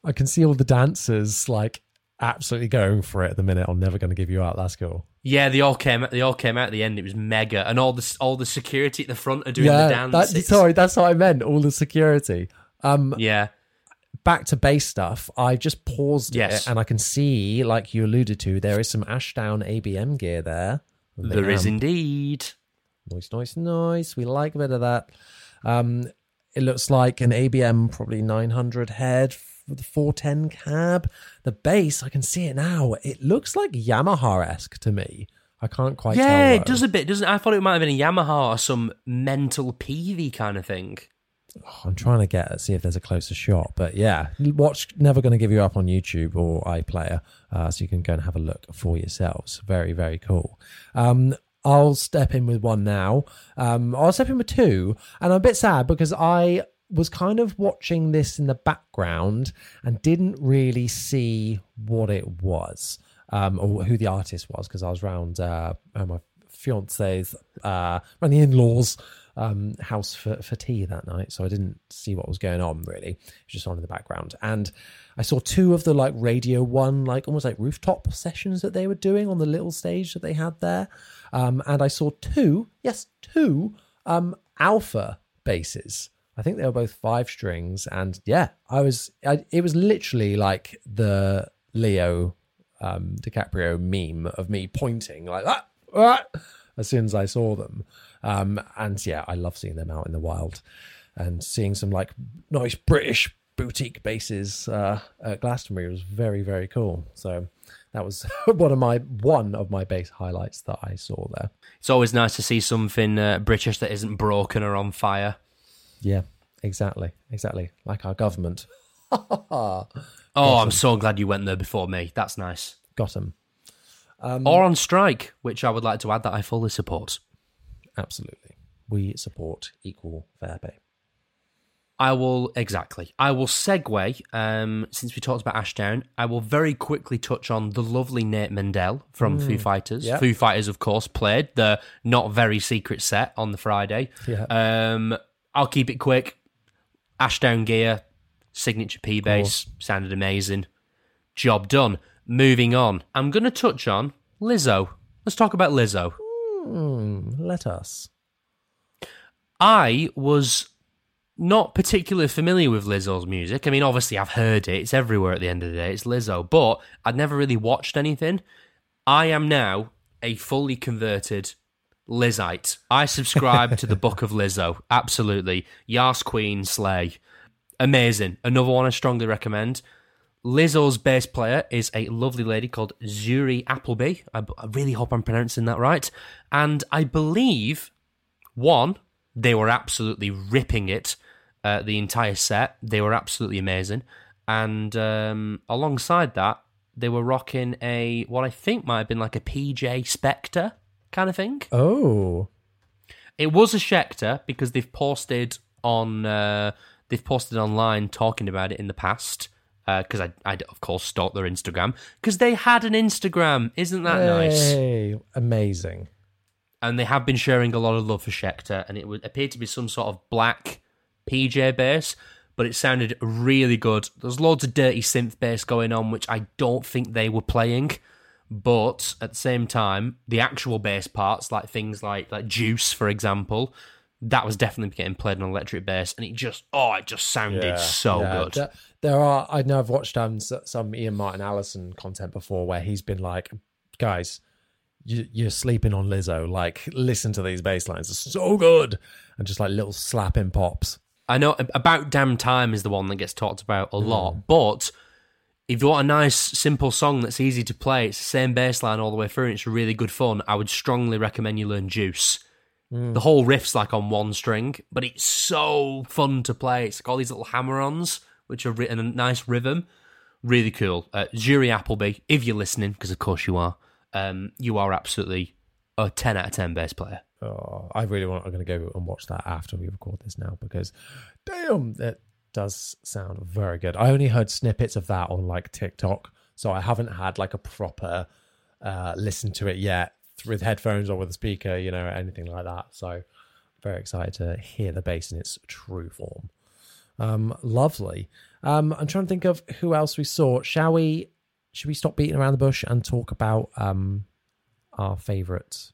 the dancers like absolutely going for it at the minute. I'm Never Gonna Give You Up. That's cool. Yeah, they all came out at the end. It was mega, and all the security at the front are doing the dance. That's what I meant. All the security. Yeah. Back to bass stuff. I just paused it, and I can see, like you alluded to, there is some Ashdown ABM gear there. There is indeed. Nice. We like a bit of that. It looks like an ABM, probably 900 head with the 410 cab. The bass, I can see it now. It looks like Yamaha-esque to me. I can't quite tell. Yeah, it does a bit, doesn't it? I thought it might have been a Yamaha or some mental Peavy kind of thing. Oh, I'm trying to see if there's a closer shot. But yeah, watch Never Gonna Give You Up on YouTube or iPlayer, so you can go and have a look for yourselves. Very, very cool. I'll step in with one now. I'll step in with two. And I'm a bit sad because I was kind of watching this in the background and didn't really see what it was. Or who the artist was, because I was round my fiance's, round the in-laws' house for tea that night, so I didn't see what was going on really. It was just on in the background, and I saw two of the like Radio 1, like almost like rooftop sessions that they were doing on the little stage that they had there, and I saw two alpha basses. I think they were both 5 strings, and yeah, it was literally like the Leo DiCaprio meme of me pointing like that as soon as I saw them, and yeah, I love seeing them out in the wild and seeing some like nice British boutique bases at Glastonbury was very, very cool. So that was one of my bass highlights that I saw there. It's always nice to see something British that isn't broken or on fire. Yeah, exactly like our government. Oh, I'm so glad you went there before me. That's nice. Got him. Or on strike, which I would like to add that I fully support. Absolutely. We support equal fair pay. I will segue, since we talked about Ashdown, I will very quickly touch on the lovely Nate Mendell from Foo Fighters. Yep. Foo Fighters, of course, played the not very secret set on the Friday. Yeah. I'll keep it quick. Ashdown gear. Signature P bass, sounded amazing. Job done. Moving on. I'm going to touch on Lizzo. Let's talk about Lizzo. Let us. I was not particularly familiar with Lizzo's music. I mean, obviously, I've heard it. It's everywhere at the end of the day. It's Lizzo. But I'd never really watched anything. I am now a fully converted Lizite. I subscribe to the Book of Lizzo. Absolutely. Yas Queen, slay. Amazing. Another one I strongly recommend. Lizzo's bass player is a lovely lady called Zuri Appleby. I really hope I'm pronouncing that right. And I believe, one, they were absolutely ripping it, the entire set. They were absolutely amazing. And alongside that, they were rocking what I think might have been like a PJ Schecter kind of thing. Oh. It was a Schecter because they've posted on... They've posted online talking about it in the past, because I, of course, stalked their Instagram, because they had an Instagram. Isn't that nice? Amazing. And they have been sharing a lot of love for Schecter, and it appeared to be some sort of black PJ bass, but it sounded really good. There's loads of dirty synth bass going on, which I don't think they were playing, but at the same time, the actual bass parts, like things like Juice, for example... That was definitely getting played on electric bass, and it just sounded so good. There are, I know I've watched some Ian Martin Allison content before where he's been like, guys, you're sleeping on Lizzo. Like, listen to these bass lines. They're so good. And just like little slapping pops. I know About Damn Time is the one that gets talked about a lot, but if you want a nice, simple song that's easy to play, it's the same bass line all the way through, and it's really good fun. I would strongly recommend you learn Juice. The whole riff's like on one string, but it's so fun to play. It's like all these little hammer-ons, which are in a nice rhythm. Really cool. Zuri Appleby, if you're listening, because of course you are, you are absolutely a 10 out of 10 bass player. Oh, I'm going to go and watch that after we record this now, because damn, that does sound very good. I only heard snippets of that on like TikTok, so I haven't had like a proper listen to it yet. With headphones or with a speaker, you know, anything like that. So I'm very excited to hear the bass in its true form. Lovely. I'm trying to think of who else we saw. Should we stop beating around the bush and talk about our favorite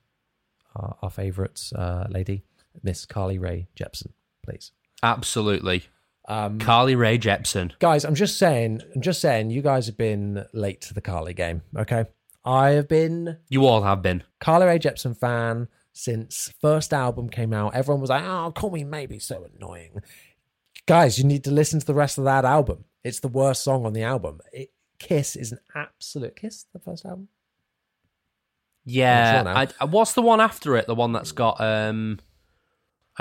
lady, Miss Carly Rae Jepsen, please? Absolutely. Carly Rae Jepsen. Guys, I'm just saying you guys have been late to the Carly game, okay? I have been... You all have been. Carly Rae Jepsen fan since first album came out. Everyone was like, oh, Call Me Maybe's so annoying. Guys, you need to listen to the rest of that album. It's the worst song on the album. Kiss is an absolute... Kiss, the first album? Yeah. What's the one after it? The one that's got... I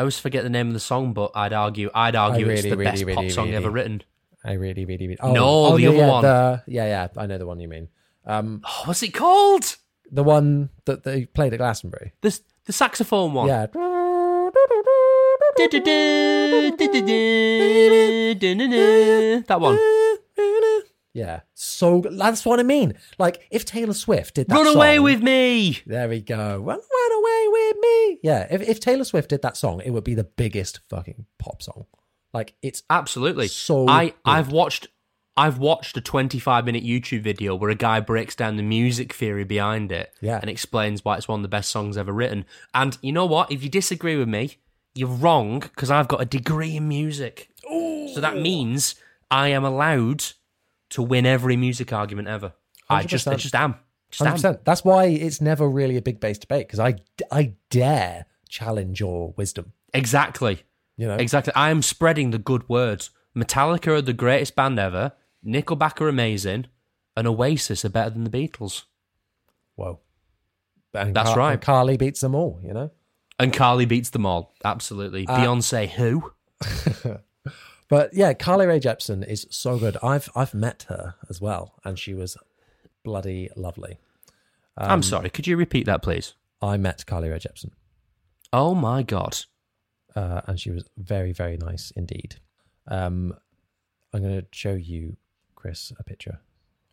always forget the name of the song, but I'd argue really, it's the best pop song ever written. I really... Oh, no, the other one. Yeah, I know the one you mean. What's it called? The one that they played at Glastonbury. The saxophone one. Yeah. That one. Yeah. So that's what I mean. Like, if Taylor Swift did that song... Run Away With Me! There we go. Run Away With Me! Yeah, if Taylor Swift did that song, it would be the biggest fucking pop song. Like, it's absolutely so... I've watched a 25-minute YouTube video where a guy breaks down the music theory behind it and explains why it's one of the best songs ever written. And you know what? If you disagree with me, you're wrong, because I've got a degree in music. Ooh. So that means I am allowed to win every music argument ever. 100%. I just am. 100%. That's why it's never really a big base debate, because I dare challenge your wisdom. Exactly. You know? Exactly. I am spreading the good words. Metallica are the greatest band ever. Nickelback are amazing, and Oasis are better than the Beatles. Whoa. And that's right. And Carly beats them all, you know? And Carly beats them all, absolutely. Beyonce who? But yeah, Carly Rae Jepsen is so good. I've met her as well, and she was bloody lovely. I'm sorry, could you repeat that, please? I met Carly Rae Jepsen. Oh my God. And she was very, very nice indeed. I'm going to show you, Chris, a picture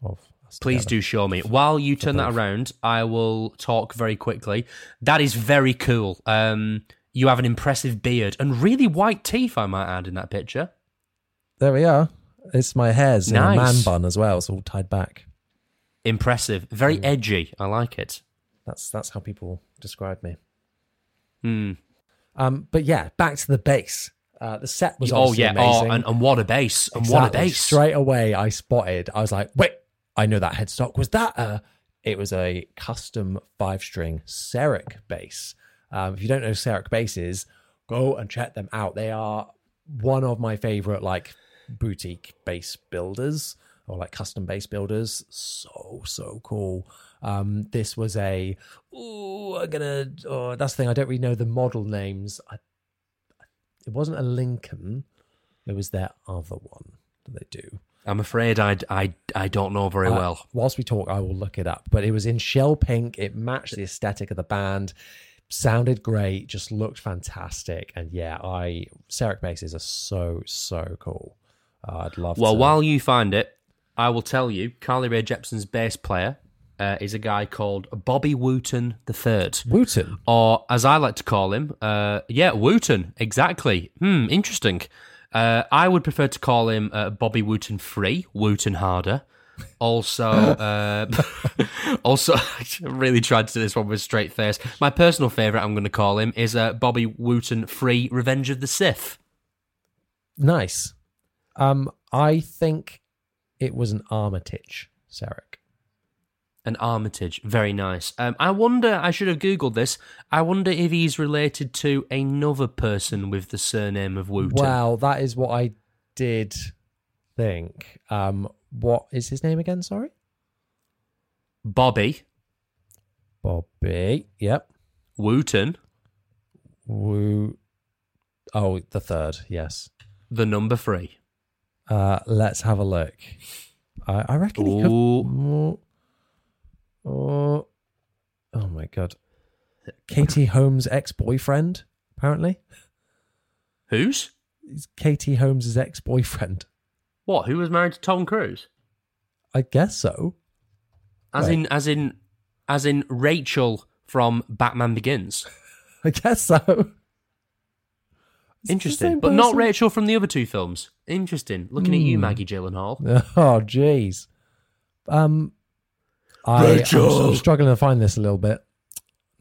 of us. Please do show me. While you turn that around, I will talk very quickly. That is very cool. You have an impressive beard and really white teeth, I might add, in that picture. There we are. It's my hair's nice. In a man bun as well. It's all tied back. Impressive. Very edgy. I like it. That's how people describe me. Hmm. But yeah, back to the bass. The set was amazing. And what a bass. Exactly. And what a bass. Straight away, I was like, wait, I know that headstock. Was that It was a custom 5-string Cerek bass. If you don't know Cerek basses, go and check them out. They are one of my favourite, like, boutique bass builders or, like, custom bass builders. So cool. This was a... that's the thing. I don't really know the model names. It wasn't a Lincoln. It was their other one that they do. I'm afraid I don't know very well. Whilst we talk, I will look it up. But it was in shell pink. It matched the aesthetic of the band. Sounded great. Just looked fantastic. And yeah, Cerek basses are so cool. I'd love to. Well, while you find it, I will tell you, Carly Rae Jepsen's bass player is a guy called Bobby Wooten III. Wooten? Or, as I like to call him, Wooten, exactly. Interesting. I would prefer to call him Bobby Wooten III, Wooten harder. Also, I really tried to do this one with a straight face. My personal favourite, I'm going to call him, is Bobby Wooten III, Revenge of the Sith. Nice. I think it was an Armitage, Cerek. An Armitage, very nice. I should have Googled this. I wonder if he's related to another person with the surname of Wooten. Well, that is what I did think. What is his name again? Sorry, Bobby. Yep, Wooten. The third. Yes, the number 3. Let's have a look. I reckon he could. Oh my God. Katie Holmes' ex-boyfriend, apparently. Whose? It's Katie Holmes' ex-boyfriend. What, who was married to Tom Cruise? I guess so. As in Rachel from Batman Begins. I guess so. Interesting, but not Rachel from the other 2 films. Interesting. Looking at you, Maggie Gyllenhaal. Oh, jeez. I'm sort of struggling to find this a little bit.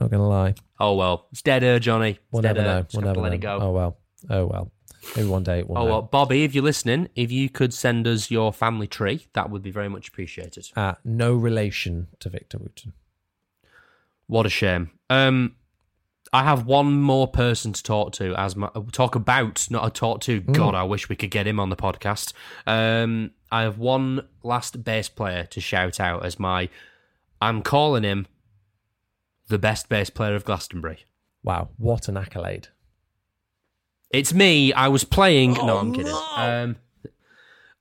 Not going to lie. Oh, well. It's dead, Johnny. We'll never know. Just have to let it go. Oh, well. Maybe one day it will. Oh, well, Bobby, if you're listening, if you could send us your family tree, that would be very much appreciated. No relation to Victor Wooten. What a shame. I have one more person to talk to, talk about. God, I wish we could get him on the podcast. I have one last bass player to shout out as my, I'm calling him the best bass player of Glastonbury. Wow, what an accolade. It's me. I was playing. No, I'm kidding.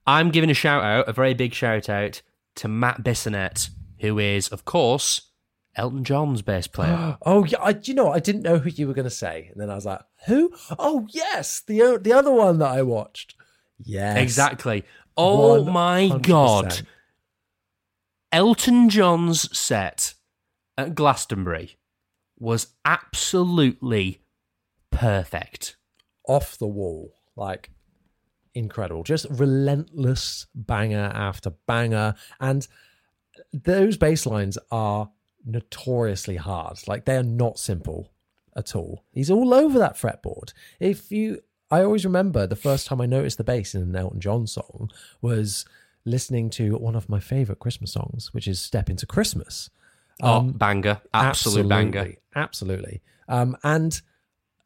I'm giving a shout out, a very big shout out to Matt Bissonnette, who is, of course, Elton John's bass player. Oh, yeah. You know, I didn't know who you were going to say. And then I was like, who? Oh, yes. The other one that I watched. Yes. Exactly. Oh, 100%. My God. Elton John's set at Glastonbury was absolutely perfect. Off the wall, like incredible, just relentless banger after banger, and those bass lines are notoriously hard. Like, they are not simple at all. He's all over that fretboard. I always remember the first time I noticed the bass in an Elton John song was listening to one of my favorite Christmas songs, which is "Step Into Christmas." Banger, absolute banger, absolutely. And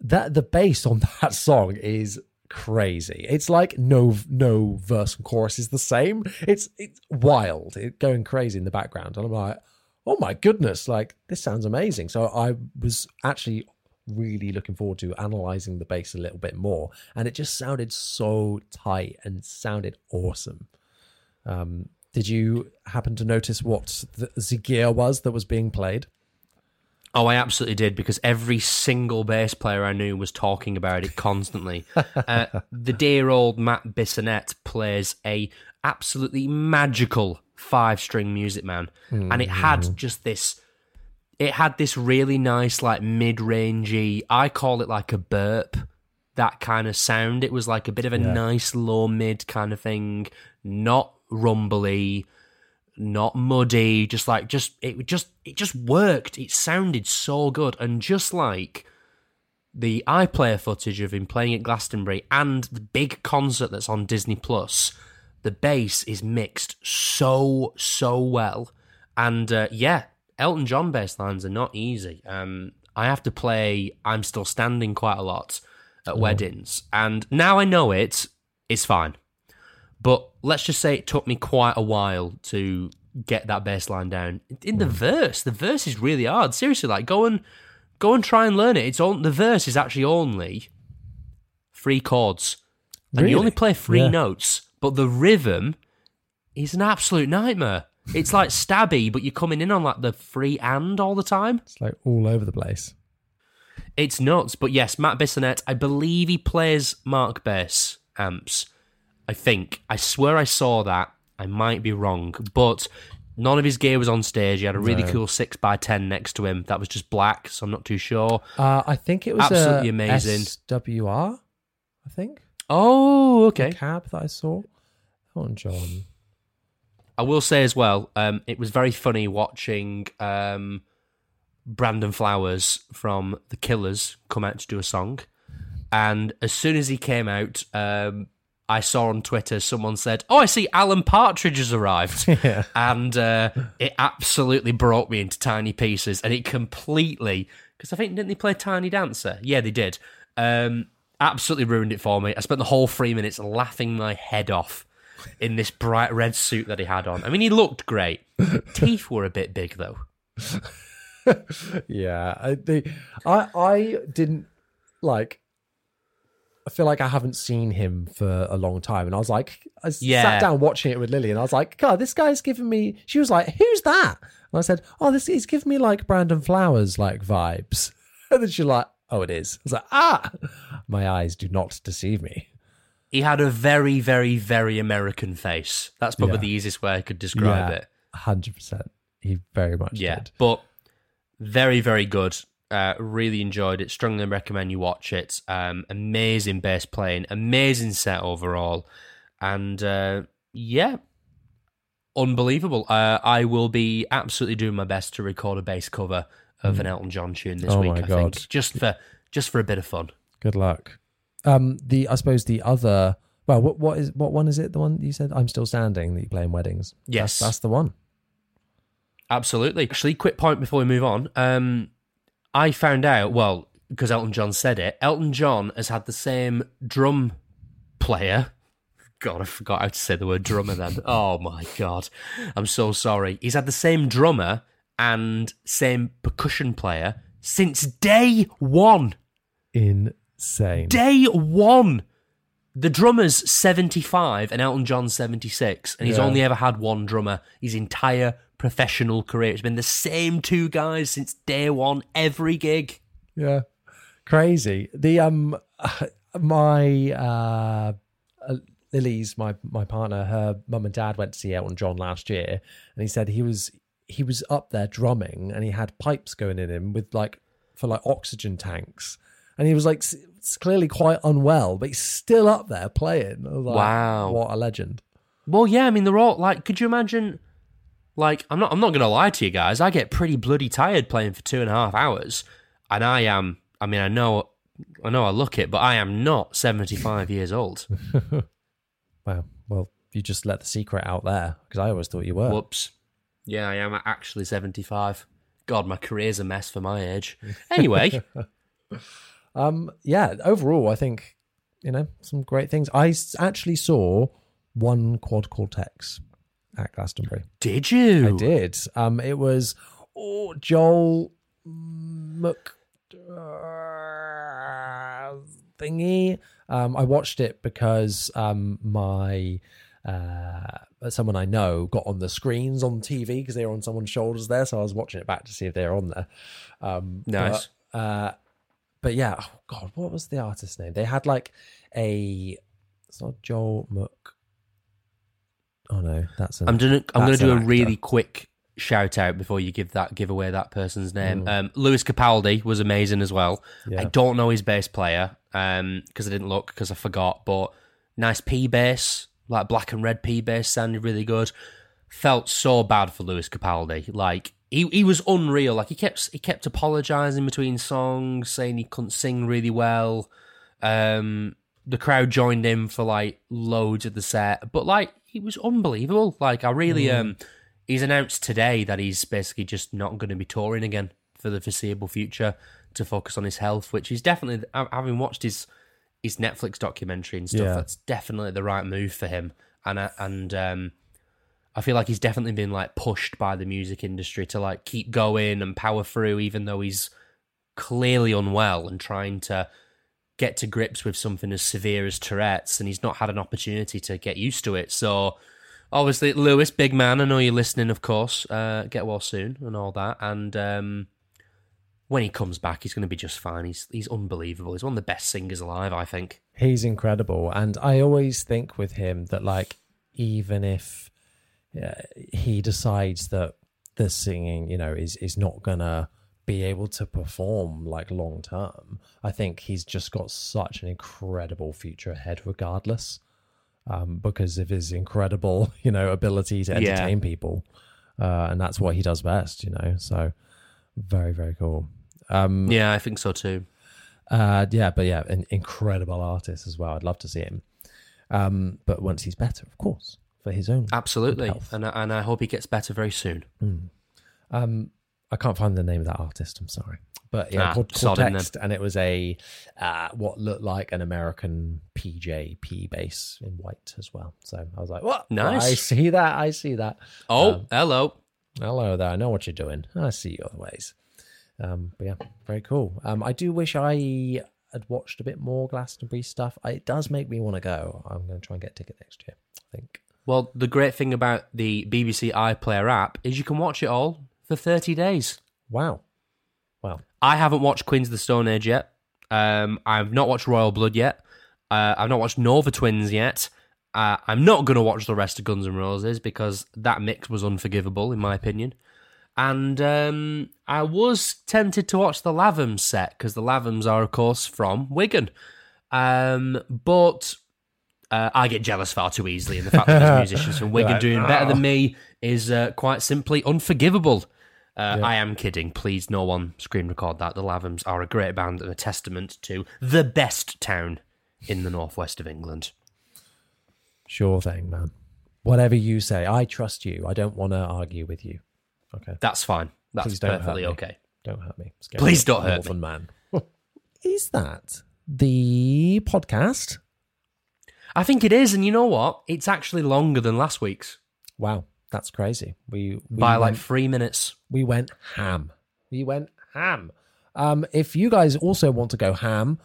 that the bass on that song is crazy. It's like no verse and chorus is the same. It's wild. It's going crazy in the background. And I'm like, oh my goodness, like, this sounds amazing. So I was actually really looking forward to analysing the bass a little bit more. And it just sounded so tight and sounded awesome. Did you happen to notice what the gear was that was being played? Oh, I absolutely did, because every single bass player I knew was talking about it constantly. The dear old Matt Bissonnette plays a absolutely magical 5-string Music Man, and it had this really nice, like, mid-rangey, I call it like a burp, that kind of sound. It was like a bit of a nice low mid kind of thing, not rumbly, not muddy, it just worked. It sounded so good. And just like the iPlayer footage of him playing at Glastonbury and the big concert that's on Disney Plus, the bass is mixed so well. And Elton John bass lines are not easy. I have to play "I'm Still Standing" quite a lot at weddings, and now I know it's fine. But let's just say it took me quite a while to get that bass line down. In the verse, is really hard. Seriously, like, go and try and learn it. The verse is actually only 3 chords. And you only play 3 notes, but the rhythm is an absolute nightmare. It's like stabby, but you're coming in on like the free and all the time. It's like all over the place. It's nuts. But yes, Matt Bissonnette, I believe he plays Mark bass amps. I think. I swear I saw that. I might be wrong. But none of his gear was on stage. He had a really cool 6x10 next to him. That was just black, so I'm not too sure. I think it was absolutely amazing. SWR, I think. Oh, okay. The cab that I saw. Hold on, John. I will say as well, it was very funny watching Brandon Flowers from The Killers come out to do a song. And as soon as he came out... I saw on Twitter someone said, "Oh, I see Alan Partridge has arrived." Yeah. And it absolutely broke me into tiny pieces. And it completely, because I think, didn't they play Tiny Dancer? Yeah, they did. Absolutely ruined it for me. I spent the whole 3 minutes laughing my head off in this bright red suit that he had on. I mean, he looked great. Teeth were a bit big, though. Yeah. I didn't like... I feel like I haven't seen him for a long time. And I was like, sat down watching it with Lily and I was like, God, this guy's giving me, she was like, who's that? And I said, oh, he's giving me like Brandon Flowers, like vibes. And then she's like, oh, it is. I was like, my eyes do not deceive me. He had a very, very, very American face. That's probably the easiest way I could describe it. 100%. He very much did. But very, very good. Really enjoyed it. Strongly recommend you watch it. Amazing bass playing, amazing set overall, and unbelievable. I will be absolutely doing my best to record a bass cover of an Elton John tune this week. I think just for a bit of fun. Good luck. I suppose the other. Well, what one is it? The one you said, "I'm Still Standing," that you play in weddings. Yes, that's the one. Absolutely. Actually, quick point before we move on. I found out, well, because Elton John said it. Elton John has had the same drum player. God, I forgot how to say the word drummer then. Oh my God, I'm so sorry. He's had the same drummer and same percussion player since day one. Insane. Day one. The drummer's 75 and Elton John's 76, and he's only ever had one drummer his entire professional career. It's been the same two guys since day one, every gig. Yeah, crazy. The Lily's, my partner, her mum and dad went to see Elton John last year, and he said he was up there drumming, and he had pipes going in him with for oxygen tanks. And he was it's clearly quite unwell, but he's still up there playing. Wow. What a legend. Well, yeah, I mean, they're all could you imagine, I'm not going to lie to you guys, I get pretty bloody tired playing for 2.5 hours. And I know I look it, but I am not 75 years old. Wow. Well, you just let the secret out there, because I always thought you were. Whoops. Yeah, I am actually 75. God, my career's a mess for my age. Anyway. Overall, I think, some great things. I actually saw one Quad Cortex at Glastonbury. Did you? I did. It was Joel thingy. I watched it because my someone I know got on the screens on TV because they were on someone's shoulders there, so I was watching it back to see if they were on there. Nice. But yeah, oh God, what was the artist's name? They had it's not Joel Mook. Oh no, that's I'm gonna do a really quick shout out before you give away that person's name. Lewis Capaldi was amazing as well. Yeah. I don't know his bass player because I didn't look because I forgot. But nice P bass, black and red P bass, sounded really good. Felt so bad for Lewis Capaldi, He was unreal. He kept apologising between songs, saying he couldn't sing really well. The crowd joined him for loads of the set, but he was unbelievable. He's announced today that he's basically just not going to be touring again for the foreseeable future to focus on his health, which is definitely, having watched his Netflix documentary and stuff, that's definitely the right move for him. And I feel he's definitely been pushed by the music industry to keep going and power through, even though he's clearly unwell and trying to get to grips with something as severe as Tourette's, and he's not had an opportunity to get used to it. So obviously, Lewis, big man, I know you're listening, of course. Get well soon and all that. And when he comes back, he's going to be just fine. He's unbelievable. He's one of the best singers alive, I think. He's incredible. And I always think with him that even if he decides that the singing, is not gonna be able to perform long term, I think he's just got such an incredible future ahead, regardless, because of his incredible, ability to entertain people, and that's what he does best, So very, very cool. I think so too. An incredible artist as well. I'd love to see him, but once he's better, of course. For his own absolutely health. And I hope he gets better very soon. I can't find the name of that artist, I'm sorry, but called Cortex, and it was a what looked like an American PJP bass in white as well, so I was what? Nice. I see that hello there, I know what you're doing, I see you other ways. But yeah, very cool. I do wish I had watched a bit more Glastonbury stuff. It does make me want to go. I'm going to try and get a ticket next year, I think. Well, the great thing about the BBC iPlayer app is you can watch it all for 30 days. Wow. I haven't watched Queens of the Stone Age yet. I've not watched Royal Blood yet. I've not watched Nova Twins yet. I'm not going to watch the rest of Guns N' Roses because that mix was unforgivable, in my opinion. And I was tempted to watch the Lathams set because the Lathams are, of course, from Wigan. I get jealous far too easily, and the fact that there's musicians from Wigan doing better than me is quite simply unforgivable. I am kidding. Please, no one screen record that. The Lathams are a great band and a testament to the best town in the northwest of England. Sure thing, man. Whatever you say, I trust you. I don't want to argue with you. Okay, that's fine. That's perfectly okay. Don't hurt me. Please don't hurt me, man. Is that the podcast? I think it is, and you know what? It's actually longer than last week's. Wow, that's crazy. By 3 minutes. We went ham. If you guys also want to go ham,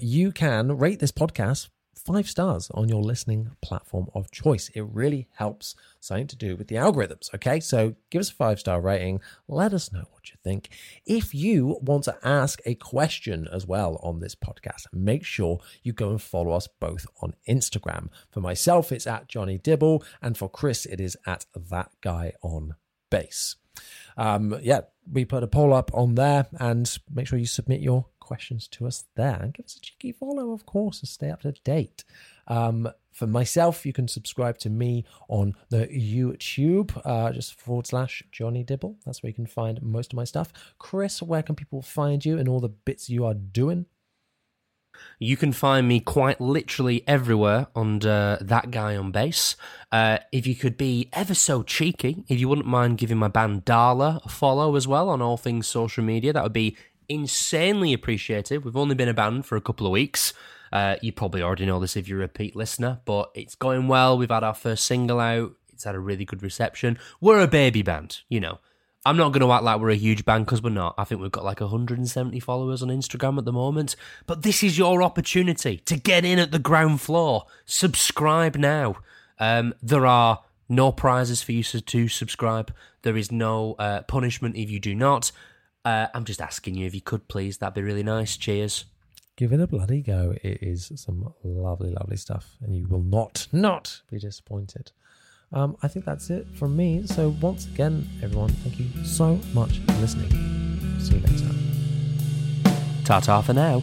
you can rate this podcast 5 stars on your listening platform of choice. It really helps, something to do with the algorithms, okay? So give us a 5-star rating. Let us know what you think. If you want to ask a question as well on this podcast, make sure you go and follow us both on Instagram. For myself, it's @JohnnyDibble, and for Chris, it is @ThatGuyOnBass. We put a poll up on there, and make sure you submit your questions to us there, and give us a cheeky follow, of course, and stay up to date. For myself, you can subscribe to me on the YouTube, just /JohnnyDibble. That's where you can find most of my stuff. Chris, where can people find you and all the bits you are doing? You can find me quite literally everywhere under That Guy on Bass. If you could be ever so cheeky, if you wouldn't mind giving my band Darla a follow as well on all things social media, that would be insanely appreciated. We've only been a band for a couple of weeks. You probably already know this if you're a repeat listener, but it's going well. We've had our first single out. It's had a really good reception. We're a baby band, you know. I'm not going to act like we're a huge band, because we're not. I think we've got 170 followers on Instagram at the moment. But this is your opportunity to get in at the ground floor. Subscribe now. There are no prizes for you to subscribe. There is no punishment if you do not. I'm just asking you if you could, please. That'd be really nice. Cheers. Give it a bloody go. It is some lovely, lovely stuff. And you will not be disappointed. I think that's it from me. So once again, everyone, thank you so much for listening. See you next time. Ta-ta for now.